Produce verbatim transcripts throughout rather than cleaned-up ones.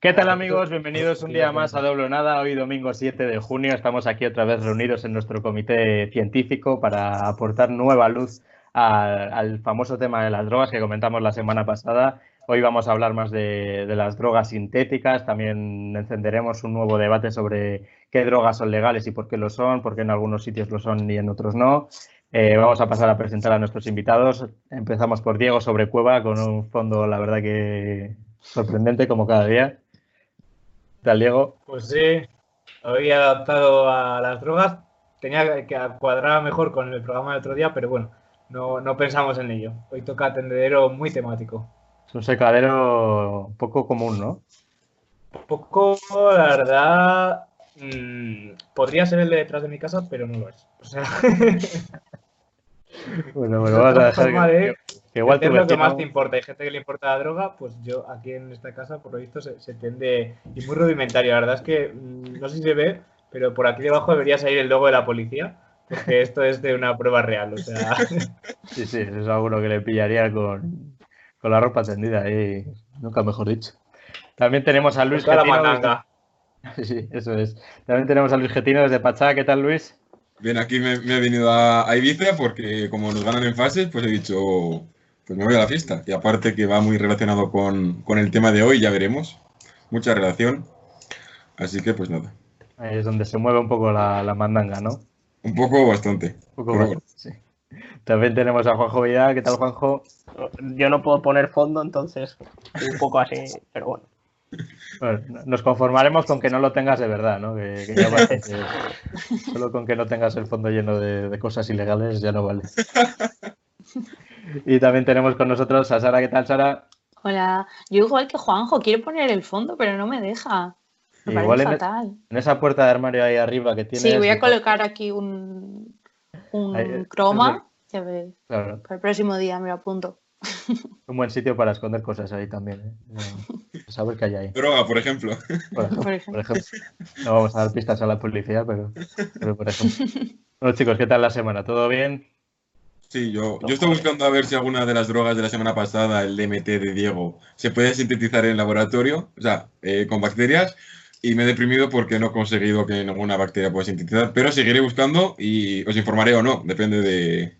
¿Qué tal, amigos? Bienvenidos un día más a Doble Nada. Hoy domingo siete de junio estamos aquí otra vez reunidos en nuestro comité científico para aportar nueva luz al, al famoso tema de las drogas que comentamos la semana pasada. Hoy vamos a hablar más de, de las drogas sintéticas, también encenderemos un nuevo debate sobre qué drogas son legales y por qué lo son, por qué en algunos sitios lo son y en otros no. Eh, vamos a pasar a presentar a nuestros invitados. Empezamos por Diego Sobrecueva con un fondo, la verdad que sorprendente como cada día. ¿Qué tal, Diego? Pues sí, había adaptado a las drogas, tenía que cuadrar mejor con el programa del otro día, pero bueno, no, no pensamos en ello. Hoy toca tendedero muy temático. Es un secadero poco común, ¿no? Poco, la verdad, mmm, podría ser el de detrás de mi casa, pero no lo es. O sea... Bueno, bueno, vamos a dejar que, que igual te lo que más te importa. Hay gente que le importa la droga, pues yo aquí en esta casa, por lo visto, se, se tiende y muy rudimentario. La verdad es que no sé si se ve, pero por aquí debajo debería salir el logo de la policía, porque esto es de una prueba real. O sea, sí, sí, eso es alguno que le pillaría con, con la ropa tendida, y nunca mejor dicho. También tenemos a Luis Getino. La desde... Sí, eso es. También tenemos a Luis Getino desde Pachá. ¿Qué tal, Luis? Bien, aquí me, me he venido a, a Ibiza porque como nos ganan en fases, pues he dicho, pues me voy a la fiesta. Y aparte que va muy relacionado con, con el tema de hoy, ya veremos. Mucha relación. Así que, pues nada. Ahí es donde se mueve un poco la, la mandanga, ¿no? Un poco bastante. Un poco bastante, bueno. Sí. También tenemos a Juanjo Villada. ¿Qué tal, Juanjo? Yo no puedo poner fondo, entonces un poco así, pero bueno. Bueno, nos conformaremos con que no lo tengas de verdad, ¿no? Que, que ya vale, que solo con que no tengas el fondo lleno de, de cosas ilegales ya no vale. Y también tenemos con nosotros a Sara. ¿Qué tal, Sara? Hola. Yo igual que Juanjo, quiero poner el fondo, pero no me deja. Me igual parece en fatal. El, en esa puerta de armario ahí arriba que tienes... Sí, voy a colocar aquí un, un ahí, croma. Ya ves, claro. Para el próximo día me lo apunto. Un buen sitio para esconder cosas ahí también, ¿eh? Bueno, saber qué hay ahí. Droga, por ejemplo. Por ejemplo, por ejemplo. Por ejemplo. No vamos a dar pistas a la policía, pero, pero por ejemplo. Bueno, chicos, ¿qué tal la semana? ¿Todo bien? Sí, yo, yo estoy buscando a ver si alguna de las drogas de la semana pasada, el D M T de Diego, se puede sintetizar en el laboratorio, o sea, eh, con bacterias, y me he deprimido porque no he conseguido que ninguna bacteria pueda sintetizar, pero seguiré buscando y os informaré o no, depende de...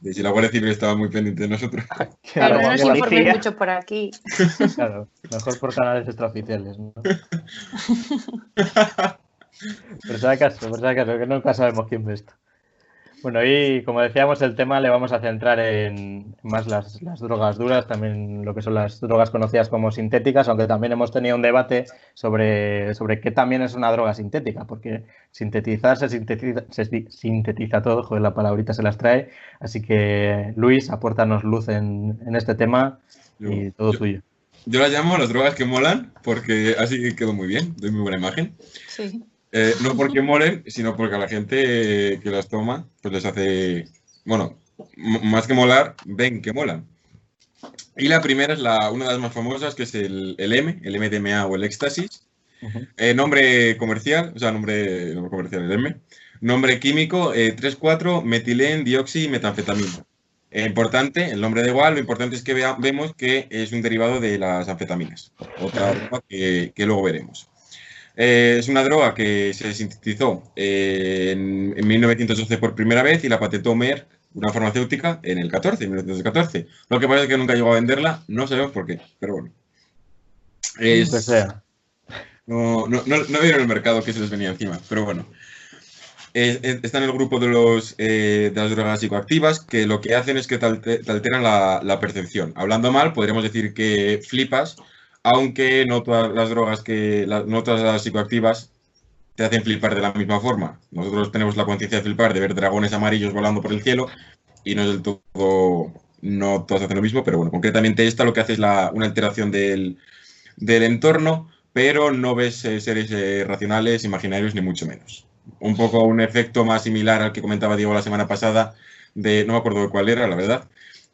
De si la Guardia Civil estaba muy pendiente de nosotros. Claro, no nos informéis mucho por aquí. Claro, mejor por canales extraoficiales, ¿no? Por si acaso, por si acaso, que nunca sabemos quién ve esto. Bueno, y como decíamos, el tema le vamos a centrar en más las, las drogas duras, también lo que son las drogas conocidas como sintéticas, aunque también hemos tenido un debate sobre, sobre qué también es una droga sintética, porque sintetizar se sintetiza, se sintetiza todo, joder, la palabrita se las trae. Así que, Luis, apórtanos luz en, en este tema y yo, todo yo, tuyo. Yo la llamo las drogas que molan, porque así quedó muy bien, doy muy buena imagen. Sí. Eh, no porque molen, sino porque a la gente que las toma, pues les hace, bueno, más que molar, ven que molan. Y la primera es la, una de las más famosas, que es el, el M, el M D M A o el éxtasis. Uh-huh. eh, nombre comercial, o sea, nombre, nombre comercial, el M. Nombre químico, eh, tres cuatro metilendioximetanfetamina. Eh, importante, el nombre da igual, lo importante es que vea, vemos que es un derivado de las anfetaminas. Otra droga que, que luego veremos. Eh, es una droga que se sintetizó eh, en, en mil novecientos doce por primera vez y la patentó Merck, una farmacéutica, en el mil novecientos catorce. Lo que pasa es que nunca llegó a venderla, no sabemos por qué, pero bueno. Es, pues sea. No, no, no, no vieron el mercado que se les venía encima, pero bueno. Es, es, está en el grupo de, los, eh, de las drogas psicoactivas, que lo que hacen es que te alteran la, la percepción. Hablando mal, podríamos decir que flipas. Aunque no todas las drogas que no todas las psicoactivas te hacen flipar de la misma forma. Nosotros tenemos la conciencia de flipar, de ver dragones amarillos volando por el cielo y no es del todo, no todas hacen lo mismo, pero bueno, concretamente esta lo que hace es la, una alteración del, del entorno, pero no ves eh, seres eh, racionales, imaginarios, ni mucho menos. Un poco un efecto más similar al que comentaba Diego la semana pasada, de no me acuerdo cuál era, la verdad,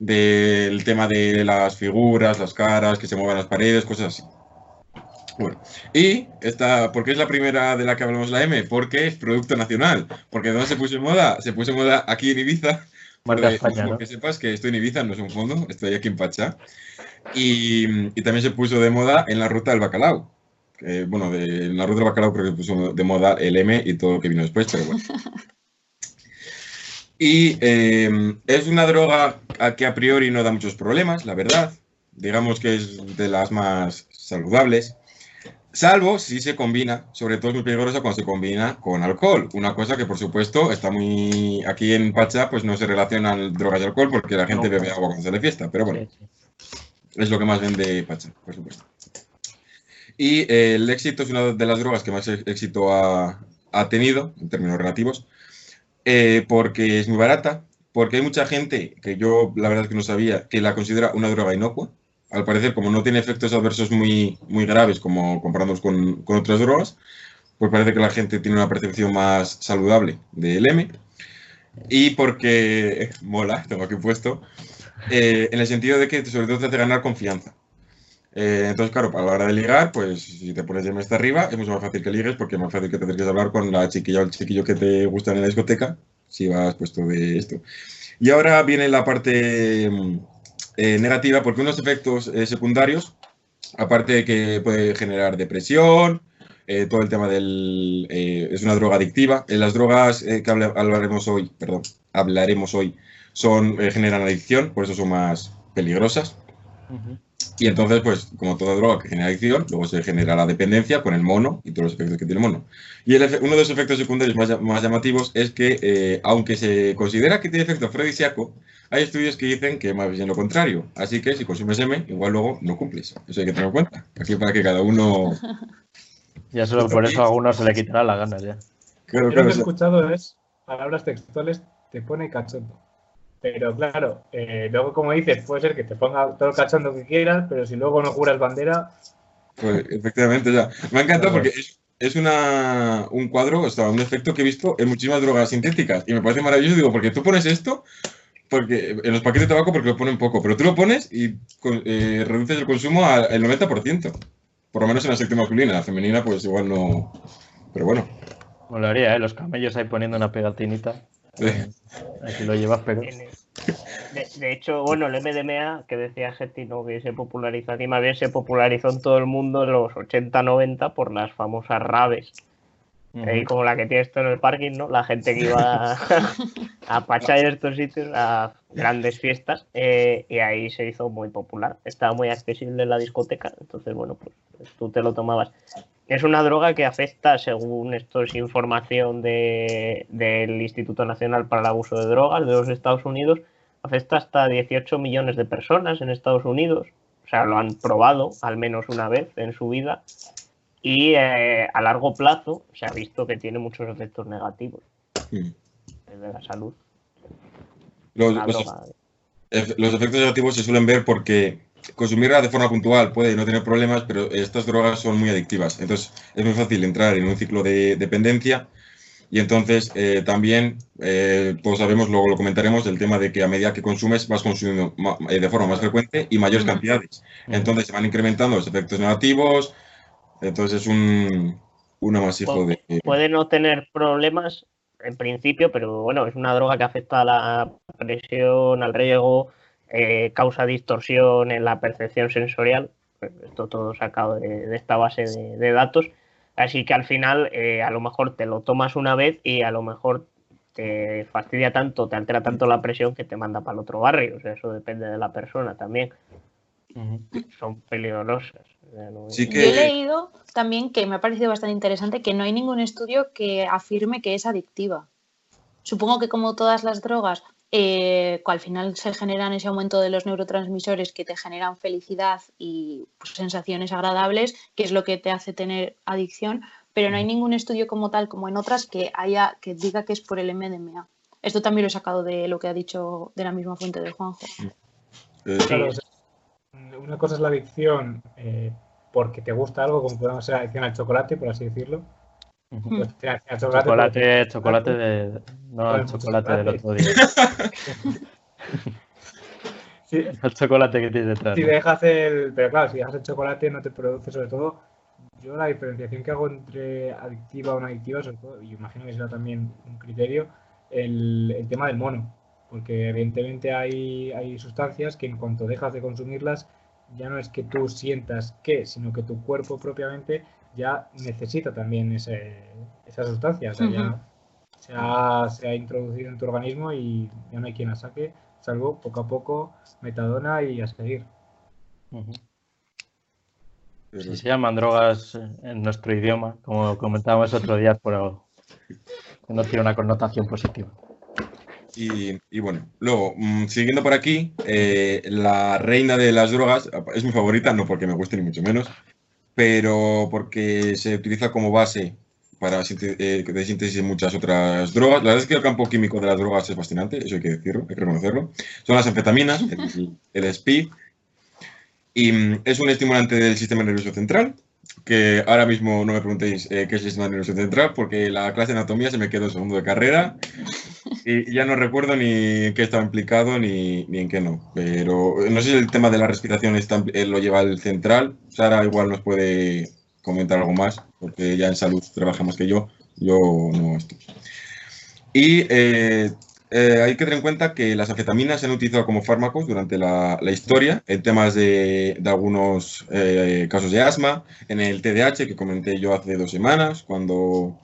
del tema de las figuras, las caras, que se muevan las paredes, cosas así. Bueno, y esta, ¿por qué es la primera de la que hablamos la M? Porque es producto nacional. Porque ¿dónde se puso en moda? Se puso en moda aquí en Ibiza. Marca España, ¿no? Que sepas que estoy en Ibiza, no es un fondo, estoy aquí en Pachá. Y, y también se puso de moda en la Ruta del Bacalao. Eh, bueno, de, en la Ruta del Bacalao creo que puso de moda el M y todo lo que vino después, pero bueno. Y eh, es una droga que a priori no da muchos problemas, la verdad. Digamos que es de las más saludables. Salvo si se combina, sobre todo es muy peligrosa cuando se combina con alcohol. Una cosa que, por supuesto, está muy... Aquí en Pachá pues no se relacionan drogas y alcohol porque la gente no, bebe agua cuando sale de fiesta. Pero bueno, sí, sí. Es lo que más vende Pachá, por supuesto. Y eh, el éxito es una de las drogas que más éxito ha, ha tenido, en términos relativos, eh, porque es muy barata, porque hay mucha gente, que yo la verdad es que no sabía, que la considera una droga inocua. Al parecer, como no tiene efectos adversos muy, muy graves, como comparándolos con, con otras drogas, pues parece que la gente tiene una percepción más saludable del M. Y porque, mola, tengo aquí puesto, eh, en el sentido de que sobre todo te hace ganar confianza. Eh, entonces, claro, a la hora de ligar, pues si te pones de M hasta arriba, es mucho más fácil que ligues porque es más fácil que te acerques a hablar con la chiquilla o el chiquillo que te gustan en la discoteca, si vas puesto de esto. Y ahora viene la parte... Eh, negativa, porque unos efectos eh, secundarios, aparte de que puede generar depresión, eh, todo el tema del... Eh, es una droga adictiva. Eh, las drogas eh, que habl hablaremos hoy, perdón, hablaremos hoy, son, eh, generan adicción, por eso son más peligrosas. Uh-huh. Y entonces, pues, como toda droga que genera adicción, luego se genera la dependencia con el mono y todos los efectos que tiene el mono. Y el uno de los efectos secundarios más, más llamativos es que, eh, aunque se considera que tiene efecto afrodisíaco, hay estudios que dicen que más bien lo contrario. Así que si consumes M, igual luego no cumples. Eso hay que tener en cuenta. Aquí para que cada uno... Ya solo por eso a algunos se le quitará las ganas ya. Claro, claro, Yo lo que he escuchado es, palabras textuales, te pone cachondo. Pero claro, eh, luego como dices, puede ser que te ponga todo el cachondo que quieras, pero si luego no juras bandera... Pues efectivamente, ya. Me ha encantado porque es, es una, un cuadro, o sea, un efecto que he visto en muchísimas drogas sintéticas. Y me parece maravilloso, digo, porque tú pones esto... Porque en los paquetes de tabaco porque lo ponen poco, pero tú lo pones y eh, reduces el consumo al noventa por ciento. Por lo menos en la sección masculina, la femenina pues igual no... Pero bueno. Molaría, ¿eh? Los camellos ahí poniendo una pegatinita. Sí. Aquí lo llevas, pero... De, de hecho, bueno, el M D M A, que decía Getino, que se popularizó aquí, más bien se popularizó en todo el mundo en los ochenta noventa por las famosas raves. Uh-huh. Eh, como la que tiene esto en el parking, ¿no? La gente que iba a, a Pachá en estos sitios, a grandes fiestas, eh, y ahí se hizo muy popular. Estaba muy accesible en la discoteca, entonces, bueno, pues tú te lo tomabas. Es una droga que afecta, según esto es información de, del Instituto Nacional para el Abuso de Drogas de los Estados Unidos, afecta hasta dieciocho millones de personas en Estados Unidos. O sea, lo han probado al menos una vez en su vida. Y eh, a largo plazo se ha visto que tiene muchos efectos negativos sí. de la salud. Los, la los, efe, los efectos negativos se suelen ver porque consumirla de forma puntual puede no tener problemas, pero estas drogas son muy adictivas. Entonces es muy fácil entrar en un ciclo de dependencia y entonces eh, también, eh, todos sabemos, luego lo comentaremos, el tema de que a medida que consumes vas consumiendo de forma más frecuente y mayores cantidades. Entonces se van incrementando los efectos negativos. Entonces es un, un amasijo de... Puede no tener problemas en principio, pero bueno, es una droga que afecta a la presión, al riego, eh, causa distorsión en la percepción sensorial. Esto todo sacado de, de esta base de, de datos. Así que al final eh, a lo mejor te lo tomas una vez y a lo mejor te fastidia tanto, te altera tanto la presión que te manda para el otro barrio. O sea, eso depende de la persona también. Uh-huh. Son peligrosas. Sí que... Yo he leído también, que me ha parecido bastante interesante, que no hay ningún estudio que afirme que es adictiva. Supongo que como todas las drogas, eh, al final se generan ese aumento de los neurotransmisores que te generan felicidad y pues, sensaciones agradables, que es lo que te hace tener adicción, pero no hay ningún estudio como tal, como en otras, que haya que diga que es por el M D M A. Esto también lo he sacado de lo que ha dicho de la misma fuente de Juanjo. Eh... Sí. Una cosa es la adicción eh, porque te gusta algo, como podemos ser adicción al chocolate, por así decirlo. Uh-huh. Pues, al chocolate, chocolate, chocolate de... No, el chocolate del otro día. Sí. El chocolate que tienes detrás. Si dejas el... Pero claro, si dejas el chocolate no te produce sobre todo Yo la diferenciación que hago entre adictiva o no adictiva, sobre todo, y imagino que será también un criterio, el, el tema del mono. Porque evidentemente hay, hay sustancias que en cuanto dejas de consumirlas, ya no es que tú sientas que, sino que tu cuerpo propiamente ya necesita también ese, esa sustancia. O sea, uh-huh. ya se ha, se ha introducido en tu organismo y ya no hay quien la saque, salvo poco a poco, metadona y a seguir. Uh-huh. Sí, se llaman drogas en nuestro idioma, como comentábamos otro día, pero no tiene una connotación positiva. Y, y bueno, luego, mmm, siguiendo por aquí, eh, la reina de las drogas, es mi favorita, no porque me guste ni mucho menos, pero porque se utiliza como base para eh, de síntesis de muchas otras drogas. La verdad es que el campo químico de las drogas es fascinante, eso hay que decirlo, hay que reconocerlo. Son las anfetaminas, el, el speed. Y es un estimulante del sistema nervioso central, que ahora mismo no me preguntéis eh, qué es el sistema nervioso central, porque la clase de anatomía se me quedó en segundo de carrera y ya no recuerdo ni en qué estaba implicado ni, ni en qué no. Pero no sé si el tema de la respiración está, lo lleva el central. Sara igual nos puede comentar algo más, porque ya en salud trabaja más que yo. Yo no estoy. Y... Eh, Eh, hay que tener en cuenta que las anfetaminas se han utilizado como fármacos durante la, la historia, en temas de, de algunos eh, casos de asma, en el T D A H que comenté yo hace dos semanas, cuando,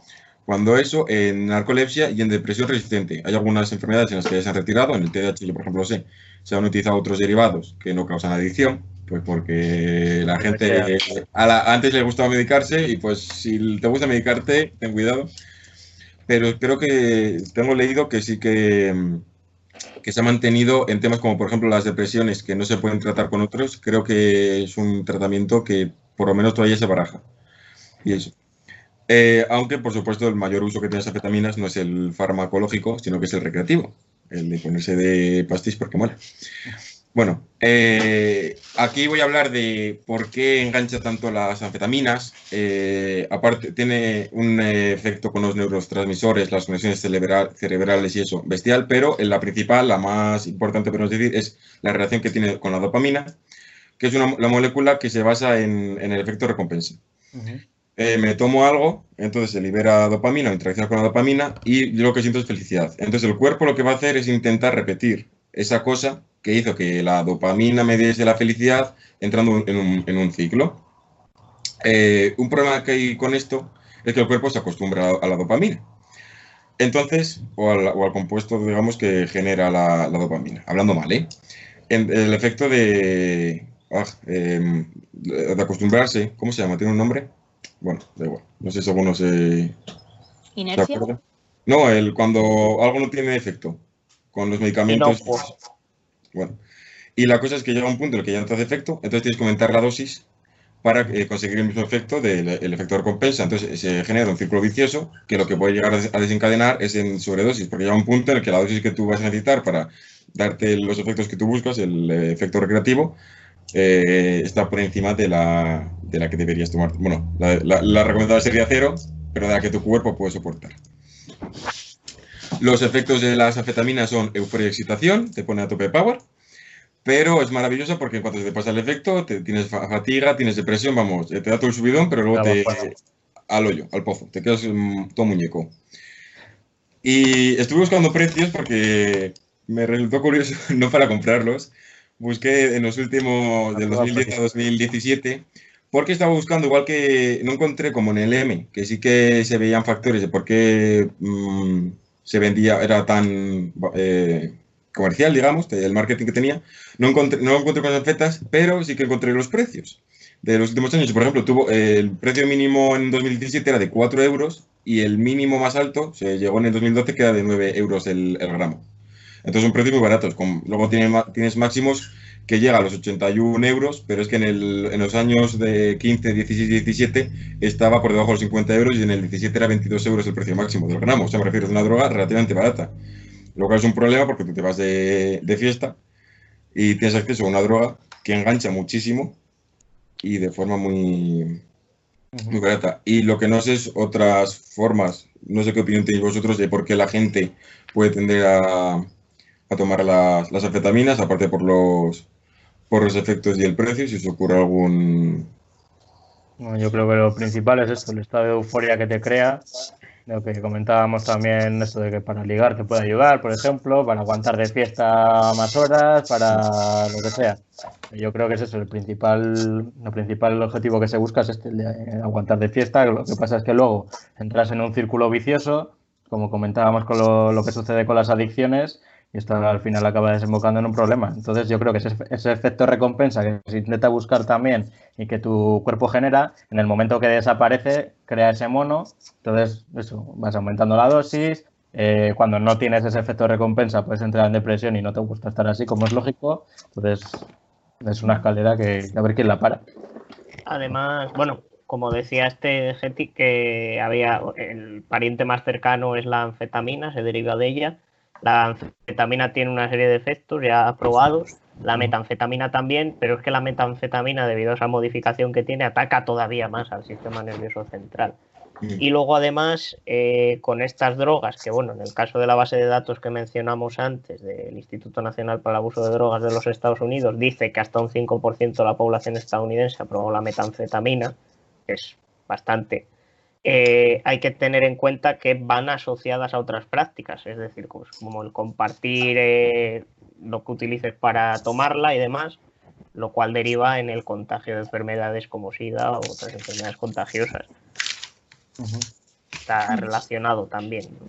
cuando eso, en narcolepsia y en depresión resistente. Hay algunas enfermedades en las que ya se han retirado, en el T D A H yo por ejemplo sé, se han utilizado otros derivados que no causan adicción, pues porque la gente eh, a la, antes le gustaba medicarse y pues si te gusta medicarte, ten cuidado. Pero creo que tengo leído que sí que, que se ha mantenido en temas como, por ejemplo, las depresiones que no se pueden tratar con otros. Creo que es un tratamiento que por lo menos todavía se baraja. Y eso. Eh, aunque, por supuesto, el mayor uso que tienen las anfetaminas no es el farmacológico, sino que es el recreativo. El de ponerse de pastis porque mola. Bueno, eh, aquí voy a hablar de por qué engancha tanto las anfetaminas. Eh, aparte, tiene un efecto con los neurotransmisores, las conexiones cerebra- cerebrales y eso, bestial, pero la principal, la más importante podemos decir, es la relación que tiene con la dopamina, que es una, la molécula que se basa en, en el efecto recompensa. Uh-huh. Eh, me tomo algo, entonces se libera dopamina, interacciona con la dopamina y yo lo que siento es felicidad. Entonces el cuerpo lo que va a hacer es intentar repetir esa cosa que hizo que la dopamina me diese la felicidad entrando en un, en un ciclo. Eh, un problema que hay con esto es que el cuerpo se acostumbra a la dopamina. Entonces, o al, o al compuesto, digamos, que genera la, la dopamina. Hablando mal, ¿eh? En, el efecto de, ah, eh, de acostumbrarse, ¿cómo se llama? ¿Tiene un nombre? Bueno, da igual. No sé si alguno se... ¿Inercia? ¿Se no, el, cuando algo no tiene efecto. Con los medicamentos... No, pues. Bueno, y la cosa es que llega un punto en el que ya no te hace efecto, entonces tienes que aumentar la dosis para conseguir el mismo efecto del el efecto de recompensa. Entonces se genera un círculo vicioso que lo que puede llegar a desencadenar es en sobredosis, porque llega un punto en el que la dosis que tú vas a necesitar para darte los efectos que tú buscas, el efecto recreativo, eh, está por encima de la, de la que deberías tomar. Bueno, la, la, la recomendada sería cero, pero de la que tu cuerpo puede soportar. Los efectos de las anfetaminas son euforia y excitación, te pone a tope de power, pero es maravillosa porque en cuanto te pasa el efecto, te, tienes fatiga, tienes depresión, vamos, te da todo el subidón, pero luego te, al hoyo, al pozo, te quedas mm, todo muñeco. Y estuve buscando precios porque me resultó curioso, no para comprarlos, busqué en los últimos, del dos mil diez a dos mil diecisiete, porque estaba buscando, igual que no encontré como en el M, que sí que se veían factores de por qué... Mm, se vendía, era tan eh, comercial, digamos, el marketing que tenía. No encontré, no encontré con las anfetas, pero sí que encontré los precios de los últimos años. Por ejemplo, tuvo eh, el precio mínimo en dos mil diecisiete era de cuatro euros y el mínimo más alto se llegó en el dos mil doce, que era de nueve euros el, el gramo. Entonces son precios muy baratos. Con, luego tienes, tienes máximos que llega a los ochenta y un euros, pero es que en, el, en los años de quince, dieciséis, diecisiete estaba por debajo de los cincuenta euros y en el diecisiete era veintidós euros el precio máximo del gramo. O sea, me refiero a una droga relativamente barata. Lo cual es un problema porque tú te vas de, de fiesta y tienes acceso a una droga que engancha muchísimo y de forma muy, muy barata. Y lo que no sé es otras formas, no sé qué opinión tenéis vosotros de por qué la gente puede tender a, a tomar las, las anfetaminas, aparte por los... por los efectos y el precio, si os ocurre algún Bueno, yo creo que lo principal es esto, el estado de euforia que te crea, lo que comentábamos también, esto de que para ligar te puede ayudar, por ejemplo, para aguantar de fiesta más horas, para lo que sea. Yo creo que es eso, el principal, el principal objetivo que se busca es este, el de aguantar de fiesta. Lo que pasa es que luego entras en un círculo vicioso, como comentábamos con lo, lo que sucede con las adicciones, y esto al final acaba desembocando en un problema. Entonces yo creo que ese, ese efecto recompensa que se intenta buscar también y que tu cuerpo genera, en el momento que desaparece, crea ese mono. Entonces eso, vas aumentando la dosis. Eh, cuando no tienes ese efecto recompensa puedes entrar en depresión y no te gusta estar así, como es lógico. Entonces es una escalera que a ver quién la para. Además, bueno, como decía este Geti, que había el pariente más cercano es la anfetamina, se deriva de ella. La anfetamina tiene una serie de efectos ya probados, la metanfetamina también, pero es que la metanfetamina, debido a esa modificación que tiene, ataca todavía más al sistema nervioso central. Y luego además, eh, con estas drogas, que bueno, en el caso de la base de datos que mencionamos antes del Instituto Nacional para el Abuso de Drogas de los Estados Unidos, dice que hasta un cinco por ciento de la población estadounidense ha probado la metanfetamina, que es bastante. Eh, hay que tener en cuenta que van asociadas a otras prácticas, es decir, pues, como el compartir eh, lo que utilices para tomarla y demás, lo cual deriva en el contagio de enfermedades como SIDA o otras enfermedades contagiosas. Uh-huh. Está relacionado también, ¿no?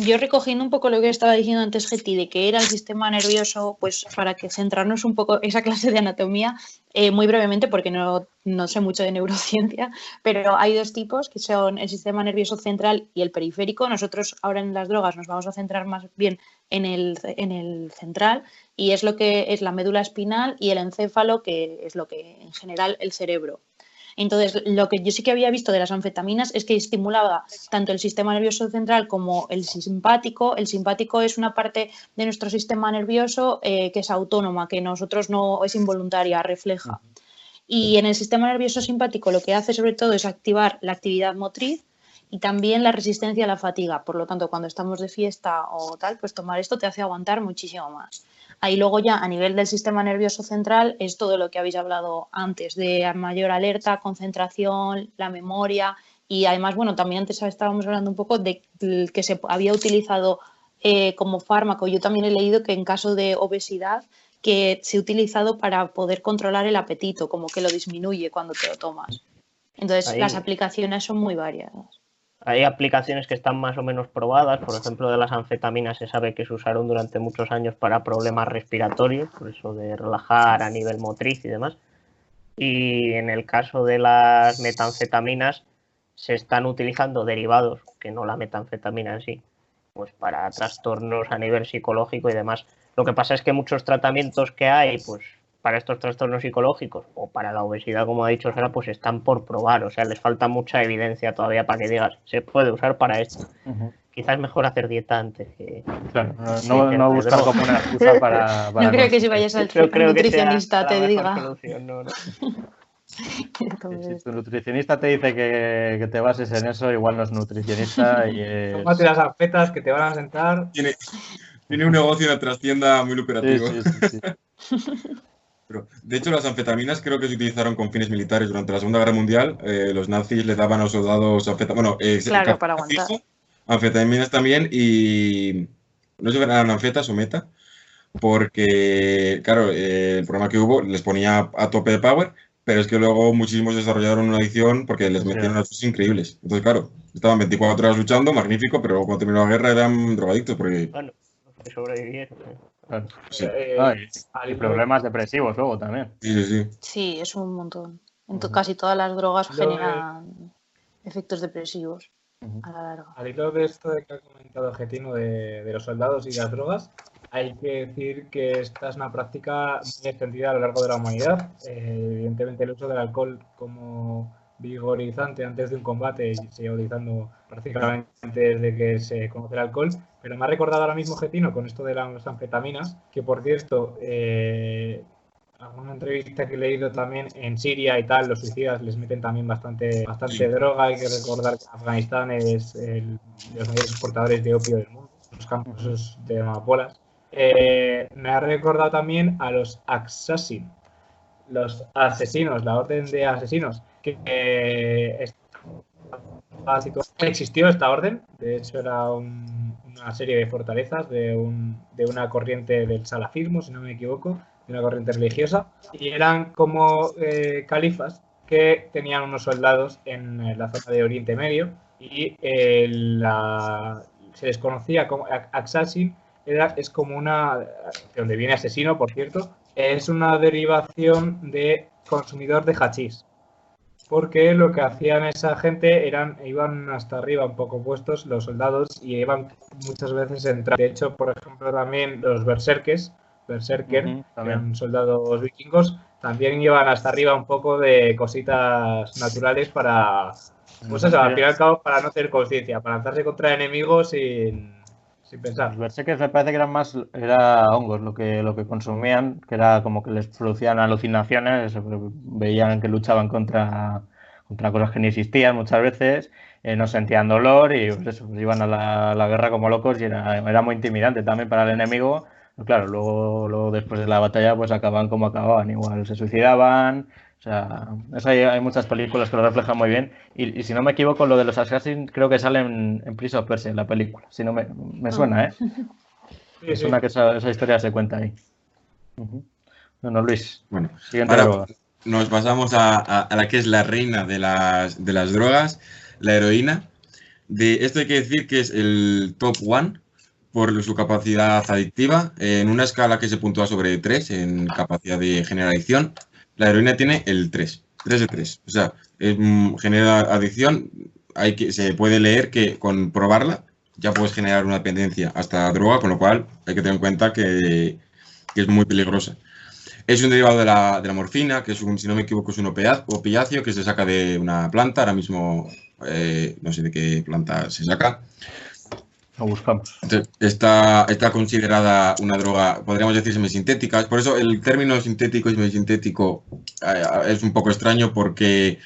Yo recogiendo un poco lo que estaba diciendo antes Geti, de que era el sistema nervioso, pues para que centrarnos un poco esa clase de anatomía, eh, muy brevemente porque no, no sé mucho de neurociencia, pero hay dos tipos que son el sistema nervioso central y el periférico. Nosotros ahora en las drogas nos vamos a centrar más bien en el, en el central, y es lo que es la médula espinal y el encéfalo, que es lo que en general el cerebro. Entonces, lo que yo sí que había visto de las anfetaminas es que estimulaba tanto el sistema nervioso central como el simpático. El simpático es una parte de nuestro sistema nervioso eh, que es autónoma, que nosotros no es involuntaria, refleja. Y en el sistema nervioso simpático lo que hace sobre todo es activar la actividad motriz y también la resistencia a la fatiga. Por lo tanto, cuando estamos de fiesta o tal, pues tomar esto te hace aguantar muchísimo más. Ahí luego ya a nivel del sistema nervioso central es todo lo que habéis hablado antes, de mayor alerta, concentración, la memoria, y además, bueno, también antes estábamos hablando un poco de que se había utilizado eh, como fármaco. Yo también he leído que en caso de obesidad que se ha utilizado para poder controlar el apetito, como que lo disminuye cuando te lo tomas. Entonces ahí las aplicaciones son muy variadas. Hay aplicaciones que están más o menos probadas. Por ejemplo, de las anfetaminas se sabe que se usaron durante muchos años para problemas respiratorios, por eso de relajar a nivel motriz y demás. Y en el caso de las metanfetaminas se están utilizando derivados, que no la metanfetamina en sí, pues para trastornos a nivel psicológico y demás. Lo que pasa es que muchos tratamientos que hay, pues para estos trastornos psicológicos o para la obesidad, como ha dicho Sara, pues están por probar. O sea, les falta mucha evidencia todavía para que digas, se puede usar para esto. Uh-huh. Quizás mejor hacer dieta antes que... Claro, no, sí, no, que no buscar como una excusa para... para no creo que si vayas al nutricionista te diga... Solución, no, no. Si tu nutricionista te dice que, que te bases en eso, igual no es nutricionista y es... Tómate las anfetas que te van a sentar. Tiene, tiene un negocio en la trastienda muy lucrativo. Sí, sí, sí, sí. Pero, de hecho, las anfetaminas creo que se utilizaron con fines militares durante la Segunda Guerra Mundial. Eh, los nazis les daban a los soldados anfetaminas. Bueno, eh, claro, para aguantar. Anfetaminas también, y no sé si eran anfetas o meta, porque, claro, eh, el programa que hubo les ponía a tope de power, pero es que luego muchísimos desarrollaron una adicción porque les metieron unas cosas increíbles. Entonces, claro, estaban veinticuatro horas luchando, magnífico, pero luego cuando terminó la guerra eran drogadictos porque... Bueno, sobrevivieron. Claro. Sí. Eh, Ay, y problemas depresivos luego también. Sí, sí, sí. Sí, es un montón. Entonces, uh-huh. Casi todas las drogas Lo generan de... efectos depresivos uh-huh. a la larga. Al hilo de esto de que ha comentado Getino de, de los soldados y las drogas, hay que decir que esta es una práctica muy extendida a lo largo de la humanidad. Eh, evidentemente el uso del alcohol como vigorizante antes de un combate y se lleva utilizando prácticamente desde que se conoce el alcohol. Pero me ha recordado ahora mismo Getino con esto de las anfetaminas, que por cierto, eh, alguna entrevista que he leído también en Siria y tal, los suicidas les meten también bastante, bastante droga. Hay que recordar que Afganistán es el, de los mayores exportadores de opio del mundo, los campos de amapolas. Eh, me ha recordado también a los Assassins. los asesinos, la orden de asesinos, que eh, estaba, existió esta orden, de hecho era un, una serie de fortalezas de, un, de una corriente del salafismo, si no me equivoco, de una corriente religiosa, y eran como eh, califas que tenían unos soldados en la zona de Oriente Medio y eh, la, se les conocía como Assassin, era, es como una, de donde viene asesino, por cierto, es una derivación de consumidor de hachís, porque lo que hacían esa gente eran, iban hasta arriba un poco puestos los soldados y iban muchas veces en traje. De hecho, por ejemplo, también los berserkers, berserker, uh-huh, eran soldados vikingos, también llevan hasta arriba un poco de cositas naturales para, pues eso, al fin y al cabo, para no tener conciencia, para lanzarse contra enemigos sin, sin pensar. Los berserkers me parece que eran más, era hongos lo que, lo que consumían, que era como que les producían alucinaciones, veían que luchaban contra, contra cosas que ni existían muchas veces, eh, no sentían dolor y pues eso, pues iban a la, la guerra como locos y era, era muy intimidante también para el enemigo. Claro, luego, luego después de la batalla pues acaban como acababan, igual se suicidaban, o sea, eso hay, hay muchas películas que lo reflejan muy bien y, y si no me equivoco lo de los Assassins creo que sale en, en Prince of Persia, en la película, si no me, me suena, ¿eh? Sí, me suena sí. que esa, esa historia se cuenta ahí. Uh-huh. Bueno, Luis, bueno, siguiente droga. Nos pasamos a, a, a la que es la reina de las, de las drogas, la heroína. De, esto hay que decir que es el top one por su capacidad adictiva, en una escala que se puntúa sobre tres en capacidad de generar adicción, la heroína tiene el tres, tres de tres. O sea, es, genera adicción, hay que, se puede leer que con probarla ya puedes generar una dependencia hasta droga, con lo cual hay que tener en cuenta que, que es muy peligrosa. Es un derivado de la, de la morfina, que es un, si no me equivoco es un opiáceo que se saca de una planta, ahora mismo eh, no sé de qué planta se saca. Lo buscamos. Está, está considerada una droga, podríamos decir, semisintética. Por eso el término sintético y semisintético es un poco extraño porque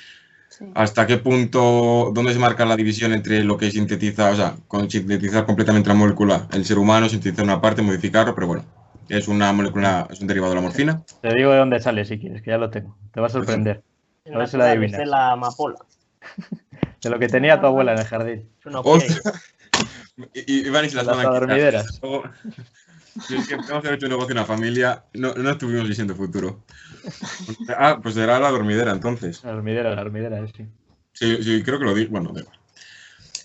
sí. hasta qué punto, dónde se marca la división entre lo que sintetiza, o sea, con sintetizar completamente la molécula, el ser humano sintetiza una parte, modificarlo, pero bueno, es una molécula, es un derivado de la morfina. Te digo de dónde sale si quieres, que ya lo tengo. Te va a sorprender. Sí. A ver si la adivinas. De la amapola. De lo que tenía tu abuela en el jardín. Es una Y, y van y se las van a quitar. Si es que hemos hecho un negocio en la familia, no, no estuvimos diciendo futuro. Ah, pues será la dormidera entonces. La dormidera, la dormidera, sí. Sí, sí creo que lo digo. Bueno, da igual.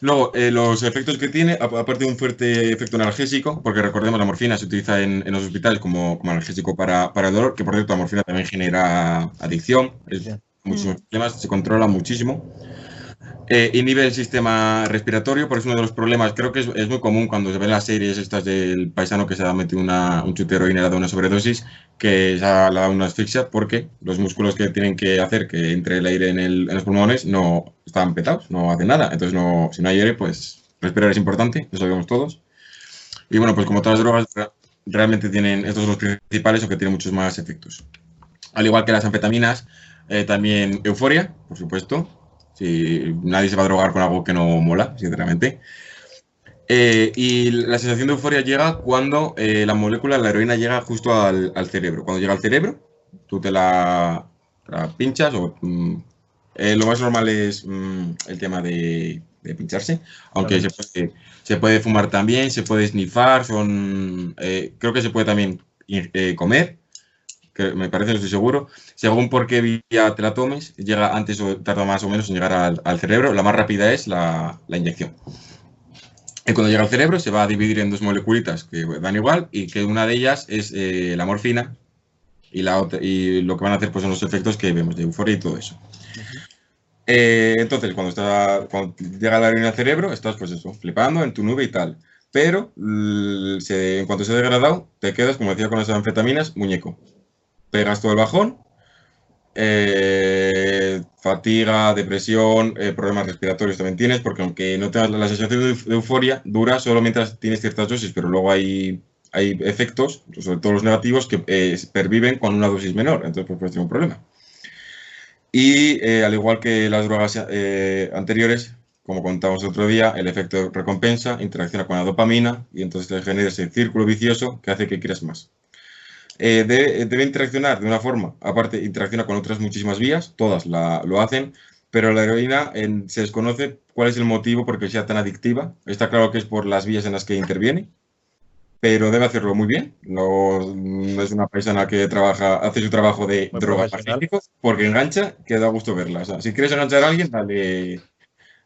Luego, eh, los efectos que tiene, aparte de un fuerte efecto analgésico, porque recordemos la morfina se utiliza en, en los hospitales como, como analgésico para, para el dolor, que por cierto la morfina también genera adicción, es, mm. muchísimos problemas, se controla muchísimo. Eh, inhibe el sistema respiratorio, porque es uno de los problemas, creo que es, es muy común cuando se ven las series estas del paisano que se ha metido una, un chute de heroína, le ha dado una sobredosis, que se ha, le ha dado una asfixia porque los músculos que tienen que hacer que entre el aire en, el, en los pulmones no están petados, no hacen nada, entonces no, si no hay aire pues respirar es importante, lo sabemos todos. Y bueno, pues como todas las drogas realmente tienen, estos son los principales, aunque tienen muchos más efectos. Al igual que las anfetaminas, eh, también euforia, por supuesto. Sí, nadie se va a drogar con algo que no mola, sinceramente. Eh, y la sensación de euforia llega cuando eh, la molécula, la heroína, llega justo al, al cerebro. Cuando llega al cerebro, tú te la, la pinchas. O, mm, eh, lo más normal es mm, el tema de, de pincharse, aunque claro. se, puede, se puede fumar también, se puede snifar, son, eh, creo que se puede también eh, comer. Que me parece, no estoy seguro, según por qué vía te la tomes, llega antes o tarda más o menos en llegar al, al cerebro, la más rápida es la, la inyección. Y cuando llega al cerebro se va a dividir en dos moleculitas que dan igual y que una de ellas es eh, la morfina y, la otra, y lo que van a hacer pues, son los efectos que vemos de euforia y todo eso. Uh-huh. eh, entonces, cuando, está, cuando llega la heroína al cerebro, estás pues eso, flipando en tu nube y tal. Pero se, en cuanto se ha degradado, te quedas, como decía con las anfetaminas, muñeco. Pegas todo el bajón, eh, fatiga, depresión, eh, problemas respiratorios también tienes, porque aunque no tengas la sensación de euforia, dura solo mientras tienes ciertas dosis, pero luego hay, hay efectos, sobre todo los negativos, que eh, perviven con una dosis menor, entonces pues puedes tener un problema. Y eh, al igual que las drogas eh, anteriores, como contamos otro día, el efecto de recompensa interacciona con la dopamina y entonces te genera ese círculo vicioso que hace que quieras más. eh, debe, debe interaccionar de una forma, aparte interacciona con otras muchísimas vías, todas la, lo hacen, pero la heroína en, se desconoce cuál es el motivo por el que sea tan adictiva. Está claro que es por las vías en las que interviene, pero debe hacerlo muy bien. No, no es una paisana que trabaja, hace su trabajo de drogas pacíficos, porque engancha, que da gusto verla. O sea, si quieres enganchar a alguien, dale,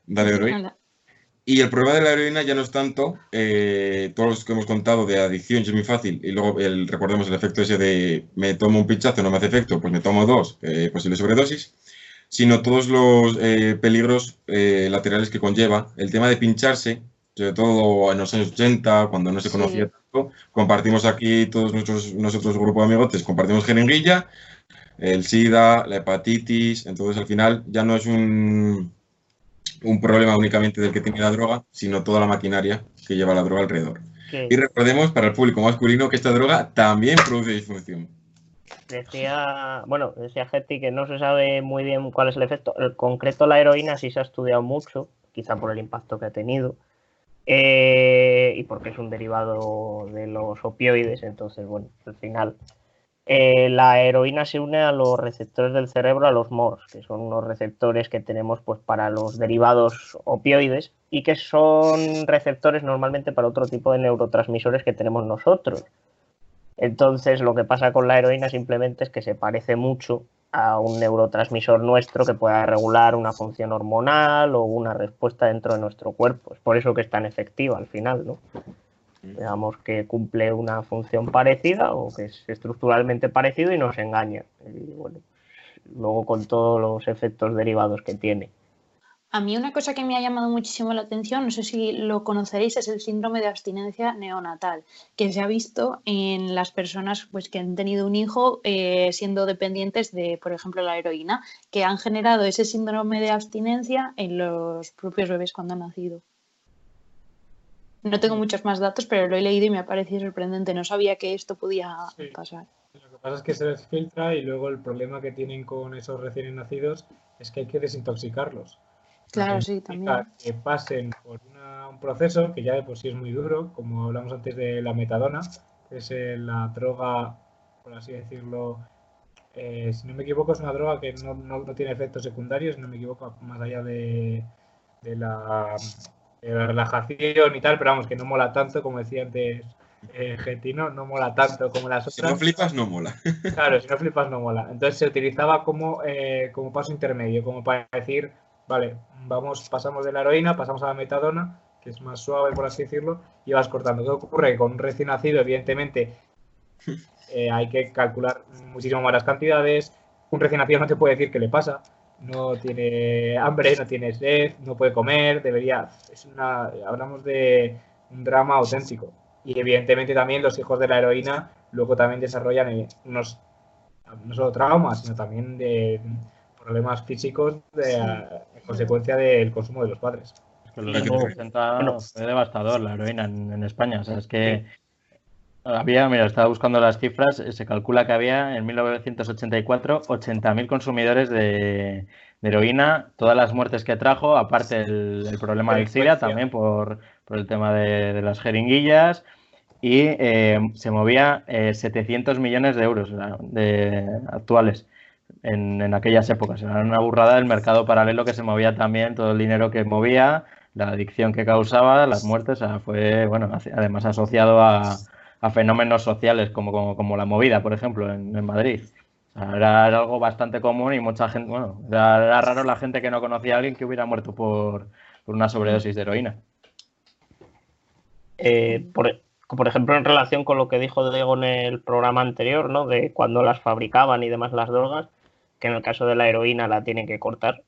dale heroína. Y el problema de la heroína ya no es tanto, eh, todos los que hemos contado de adicción, es muy fácil, y luego el, recordemos el efecto ese de me tomo un pinchazo, no me hace efecto, pues me tomo dos, eh, posible sobredosis, sino todos los eh, peligros eh, laterales que conlleva. El tema de pincharse, sobre todo en los años ochenta, cuando no se conocía sí. tanto, compartimos aquí todos nuestros nosotros grupo de amigotes, compartimos jeringuilla, el SIDA, la hepatitis. Entonces al final ya no es un, un problema únicamente del que tiene la droga, sino toda la maquinaria que lleva la droga alrededor. Sí. Y recordemos para el público masculino que esta droga también produce disfunción. Decía, bueno, decía Getty que no se sabe muy bien cuál es el efecto. En concreto la heroína sí se ha estudiado mucho, quizá por el impacto que ha tenido, eh, y porque es un derivado de los opioides. Entonces, bueno, al final eh, la heroína se une a los receptores del cerebro, a los M O Rs, que son unos receptores que tenemos pues para los derivados opioides y que son receptores normalmente para otro tipo de neurotransmisores que tenemos nosotros. Entonces, lo que pasa con la heroína simplemente es que se parece mucho a un neurotransmisor nuestro que pueda regular una función hormonal o una respuesta dentro de nuestro cuerpo. Es por eso que es tan efectiva al final, ¿no? Digamos que cumple una función parecida o que es estructuralmente parecido y nos engaña. Y bueno, luego con todos los efectos derivados que tiene. A mí una cosa que me ha llamado muchísimo la atención, no sé si lo conoceréis, es el síndrome de abstinencia neonatal, que se ha visto en las personas pues, que han tenido un hijo eh, siendo dependientes de, por ejemplo, la heroína, que han generado ese síndrome de abstinencia en los propios bebés cuando han nacido. No tengo muchos más datos, pero lo he leído y me ha parecido sorprendente. No sabía que esto podía sí. pasar. Lo que pasa es que se les filtra y luego el problema que tienen con esos recién nacidos es que hay que desintoxicarlos. Claro, sí, también. Que pasen por una, un proceso que ya de por sí es muy duro, como hablamos antes de la metadona, que es eh, la droga, por así decirlo, eh, si no me equivoco es una droga que no, no, no tiene efectos secundarios, si no me equivoco, más allá de, de, la, de la relajación y tal, pero vamos, que no mola tanto, como decía antes eh, Getino, no mola tanto como las otras. Si no flipas, no mola. Claro, si no flipas, no mola. Entonces se utilizaba como, eh, como paso intermedio, como para decir... Vale, vamos, pasamos de la heroína, pasamos a la metadona, que es más suave, por así decirlo, y vas cortando. ¿Qué ocurre? Que con un recién nacido, evidentemente, eh, hay que calcular muchísimo más las cantidades. Un recién nacido no te puede decir qué le pasa. No tiene hambre, no tiene sed, no puede comer, debería... Es una, hablamos de un drama auténtico. Y evidentemente también los hijos de la heroína luego también desarrollan unos, no solo traumas, sino también de... problemas físicos de, a, de consecuencia del consumo de los padres. Es que los años ochenta fue devastador la heroína en, en España. O sea, es que había, mira, estaba buscando las cifras, se calcula que había en mil novecientos ochenta y cuatro ochenta mil consumidores de, de heroína, todas las muertes que trajo, aparte el, el problema del SIDA, también por, por el tema de, de las jeringuillas, y eh, se movía eh, setecientos millones de euros de, actuales. En, en aquellas épocas, era una burrada del mercado paralelo que se movía también, todo el dinero que movía, la adicción que causaba, las muertes, o sea, fue, bueno, además asociado a, a fenómenos sociales como, como, como la movida, por ejemplo, en, en Madrid. O sea, era, era algo bastante común y mucha gente, bueno, era, era raro la gente que no conocía a alguien que hubiera muerto por, por una sobredosis de heroína. Eh, por... Por ejemplo, en relación con lo que dijo Diego en el programa anterior, ¿no? De cuando las fabricaban y demás las drogas, que en el caso de la heroína la tienen que cortar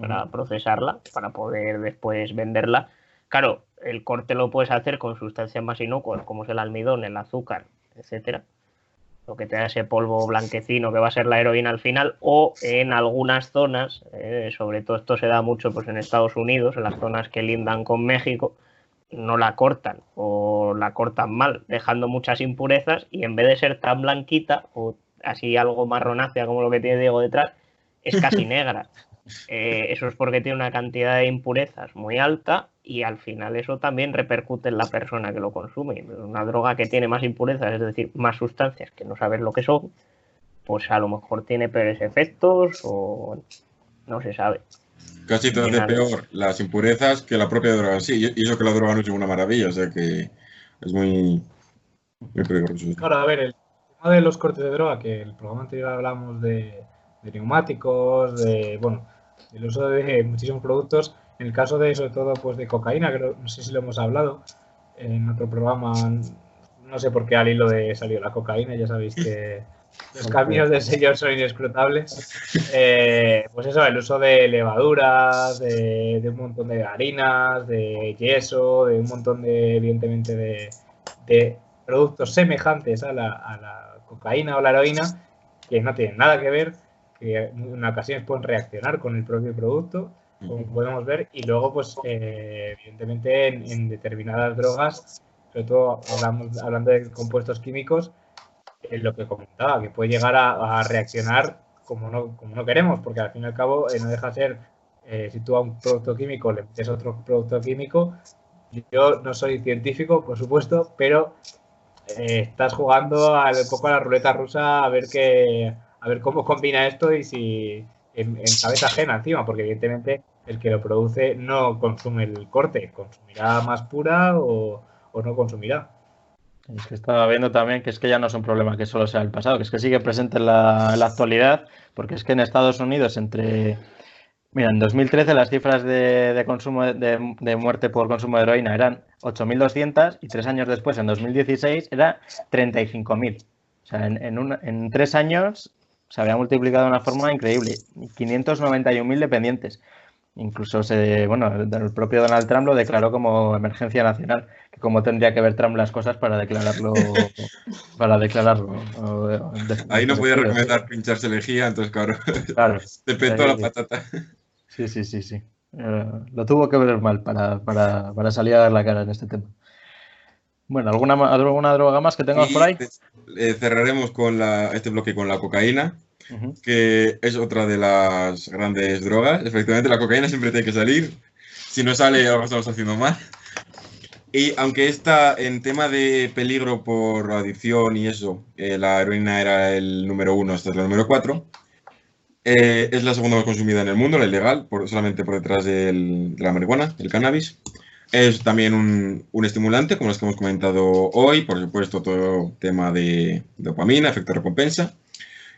para procesarla, para poder después venderla. Claro, el corte lo puedes hacer con sustancias más inocuas, como es el almidón, el azúcar, etcétera. Lo que te da ese polvo blanquecino que va a ser la heroína al final, o en algunas zonas, eh, sobre todo esto se da mucho pues en Estados Unidos, en las zonas que lindan con México, no la cortan o la cortan mal, dejando muchas impurezas y en vez de ser tan blanquita o así algo marronácea como lo que tiene Diego detrás, es casi negra. eh, eso es porque tiene una cantidad de impurezas muy alta y al final eso también repercute en la persona que lo consume. Una droga que tiene más impurezas, es decir, más sustancias que no sabes lo que son, pues a lo mejor tiene peores efectos o no se sabe. Casi te hace peor las impurezas que la propia droga. Sí, y eso que la droga no es una maravilla, o sea que es muy, muy peligroso. Ahora, a ver, el tema de los cortes de droga, que el programa anterior hablamos de, de neumáticos, de, bueno, el uso de muchísimos productos. En el caso de, sobre todo, pues de cocaína, que no, no sé si lo hemos hablado en otro programa, no sé por qué al hilo de salió la cocaína, ya sabéis que... Los caminos de sellos son inescrutables. Eh, pues eso, el uso de levaduras, de, de un montón de harinas, de yeso, de un montón de, evidentemente, de, de productos semejantes a la, a la cocaína o la heroína, que no tienen nada que ver, que en ocasiones pueden reaccionar con el propio producto, como podemos ver, y luego, pues, eh, evidentemente, en, en determinadas drogas, sobre todo hablamos, hablando de compuestos químicos, en lo que comentaba, que puede llegar a, a reaccionar como no, como no queremos, porque al fin y al cabo eh, no deja de ser, eh, si tú a un producto químico le metes otro producto químico. Yo no soy científico, por supuesto, pero eh, estás jugando al, un poco a la ruleta rusa a ver que, a ver cómo combina esto y si en, en cabeza ajena encima, porque evidentemente el que lo produce no consume el corte, consumirá más pura o, o no consumirá. Es que estaba viendo también que es que ya no es un problema que solo sea el pasado, que es que sigue presente en la, la actualidad, porque es que en Estados Unidos entre... Mira, en dos mil trece las cifras de, de consumo de, de muerte por consumo de heroína eran ocho mil doscientas y tres años después, en dos mil dieciséis, era treinta y cinco mil. O sea, en, en, un, en tres años se había multiplicado de una forma increíble. quinientos noventa y un mil dependientes. Incluso se, bueno, el propio Donald Trump lo declaró como emergencia nacional, que como tendría que ver Trump las cosas para declararlo, para declararlo. O, o, ahí no podía recomendar pincharse lejía, entonces claro, claro te petó la patata. Sí, sí, sí, sí. Uh, lo tuvo que ver mal para, para, para salir a dar la cara en este tema. Bueno, ¿alguna, alguna droga más que tengas por ahí? Eh, cerraremos con la, este bloque con la cocaína, uh-huh. que es otra de las grandes drogas. Efectivamente, la cocaína siempre tiene que salir. Si no sale, algo estamos haciendo mal. Y aunque está en tema de peligro por adicción y eso, eh, la heroína era el número uno hasta el número cuatro, eh, es la segunda más consumida en el mundo, la ilegal, por, solamente por detrás del, de la marihuana, del cannabis. Es también un, un estimulante, como los que hemos comentado hoy, por supuesto todo tema de dopamina, efecto recompensa.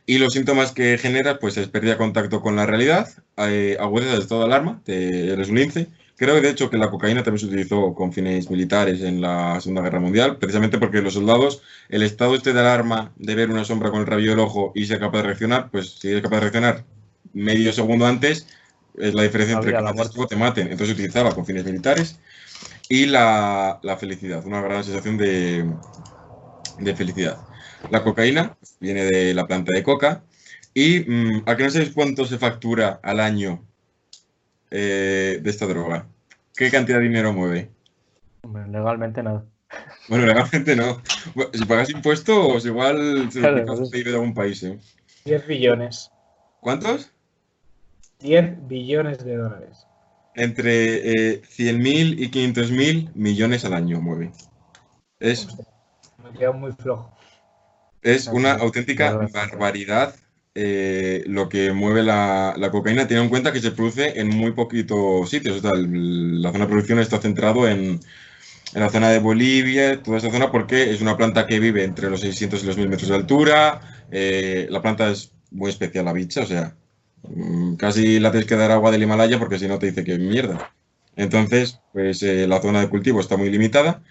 Y los síntomas que genera, pues es pérdida de contacto con la realidad, eh, agudeza del estado de alarma, te, eres un lince. Creo, de hecho, que la cocaína también se utilizó con fines militares en la Segunda Guerra Mundial, precisamente porque los soldados, el estado este de alarma de ver una sombra con el rabillo del ojo y ser capaz de reaccionar, pues si eres capaz de reaccionar medio segundo antes, es la diferencia entre que no te maten. Entonces se utilizaba con fines militares. Y la, la felicidad, una gran sensación de, de felicidad. La cocaína viene de la planta de coca y mmm, ¿a que no sabéis cuánto se factura al año eh, de esta droga? ¿Qué cantidad de dinero mueve? Bueno, legalmente nada. Bueno, legalmente no. Bueno, si pagas impuestos, igual se lo picas de ir de algún país. ¿eh? diez billones. ¿Cuántos? diez billones de dólares. Entre eh, cien mil y quinientos mil millones al año mueve. Es, Me quedo muy flojo. Es una auténtica barbaridad eh, lo que mueve la, la cocaína, teniendo en cuenta que se produce en muy poquitos sitios. O sea, el, la zona de producción está centrado en, en la zona de Bolivia, toda esa zona, porque es una planta que vive entre los seiscientos y los mil metros de altura. Eh, la planta es muy especial, la bicha, o sea... Casi la tienes que dar agua del Himalaya porque si no te dice que mierda. Entonces, pues eh, la zona de cultivo está muy limitada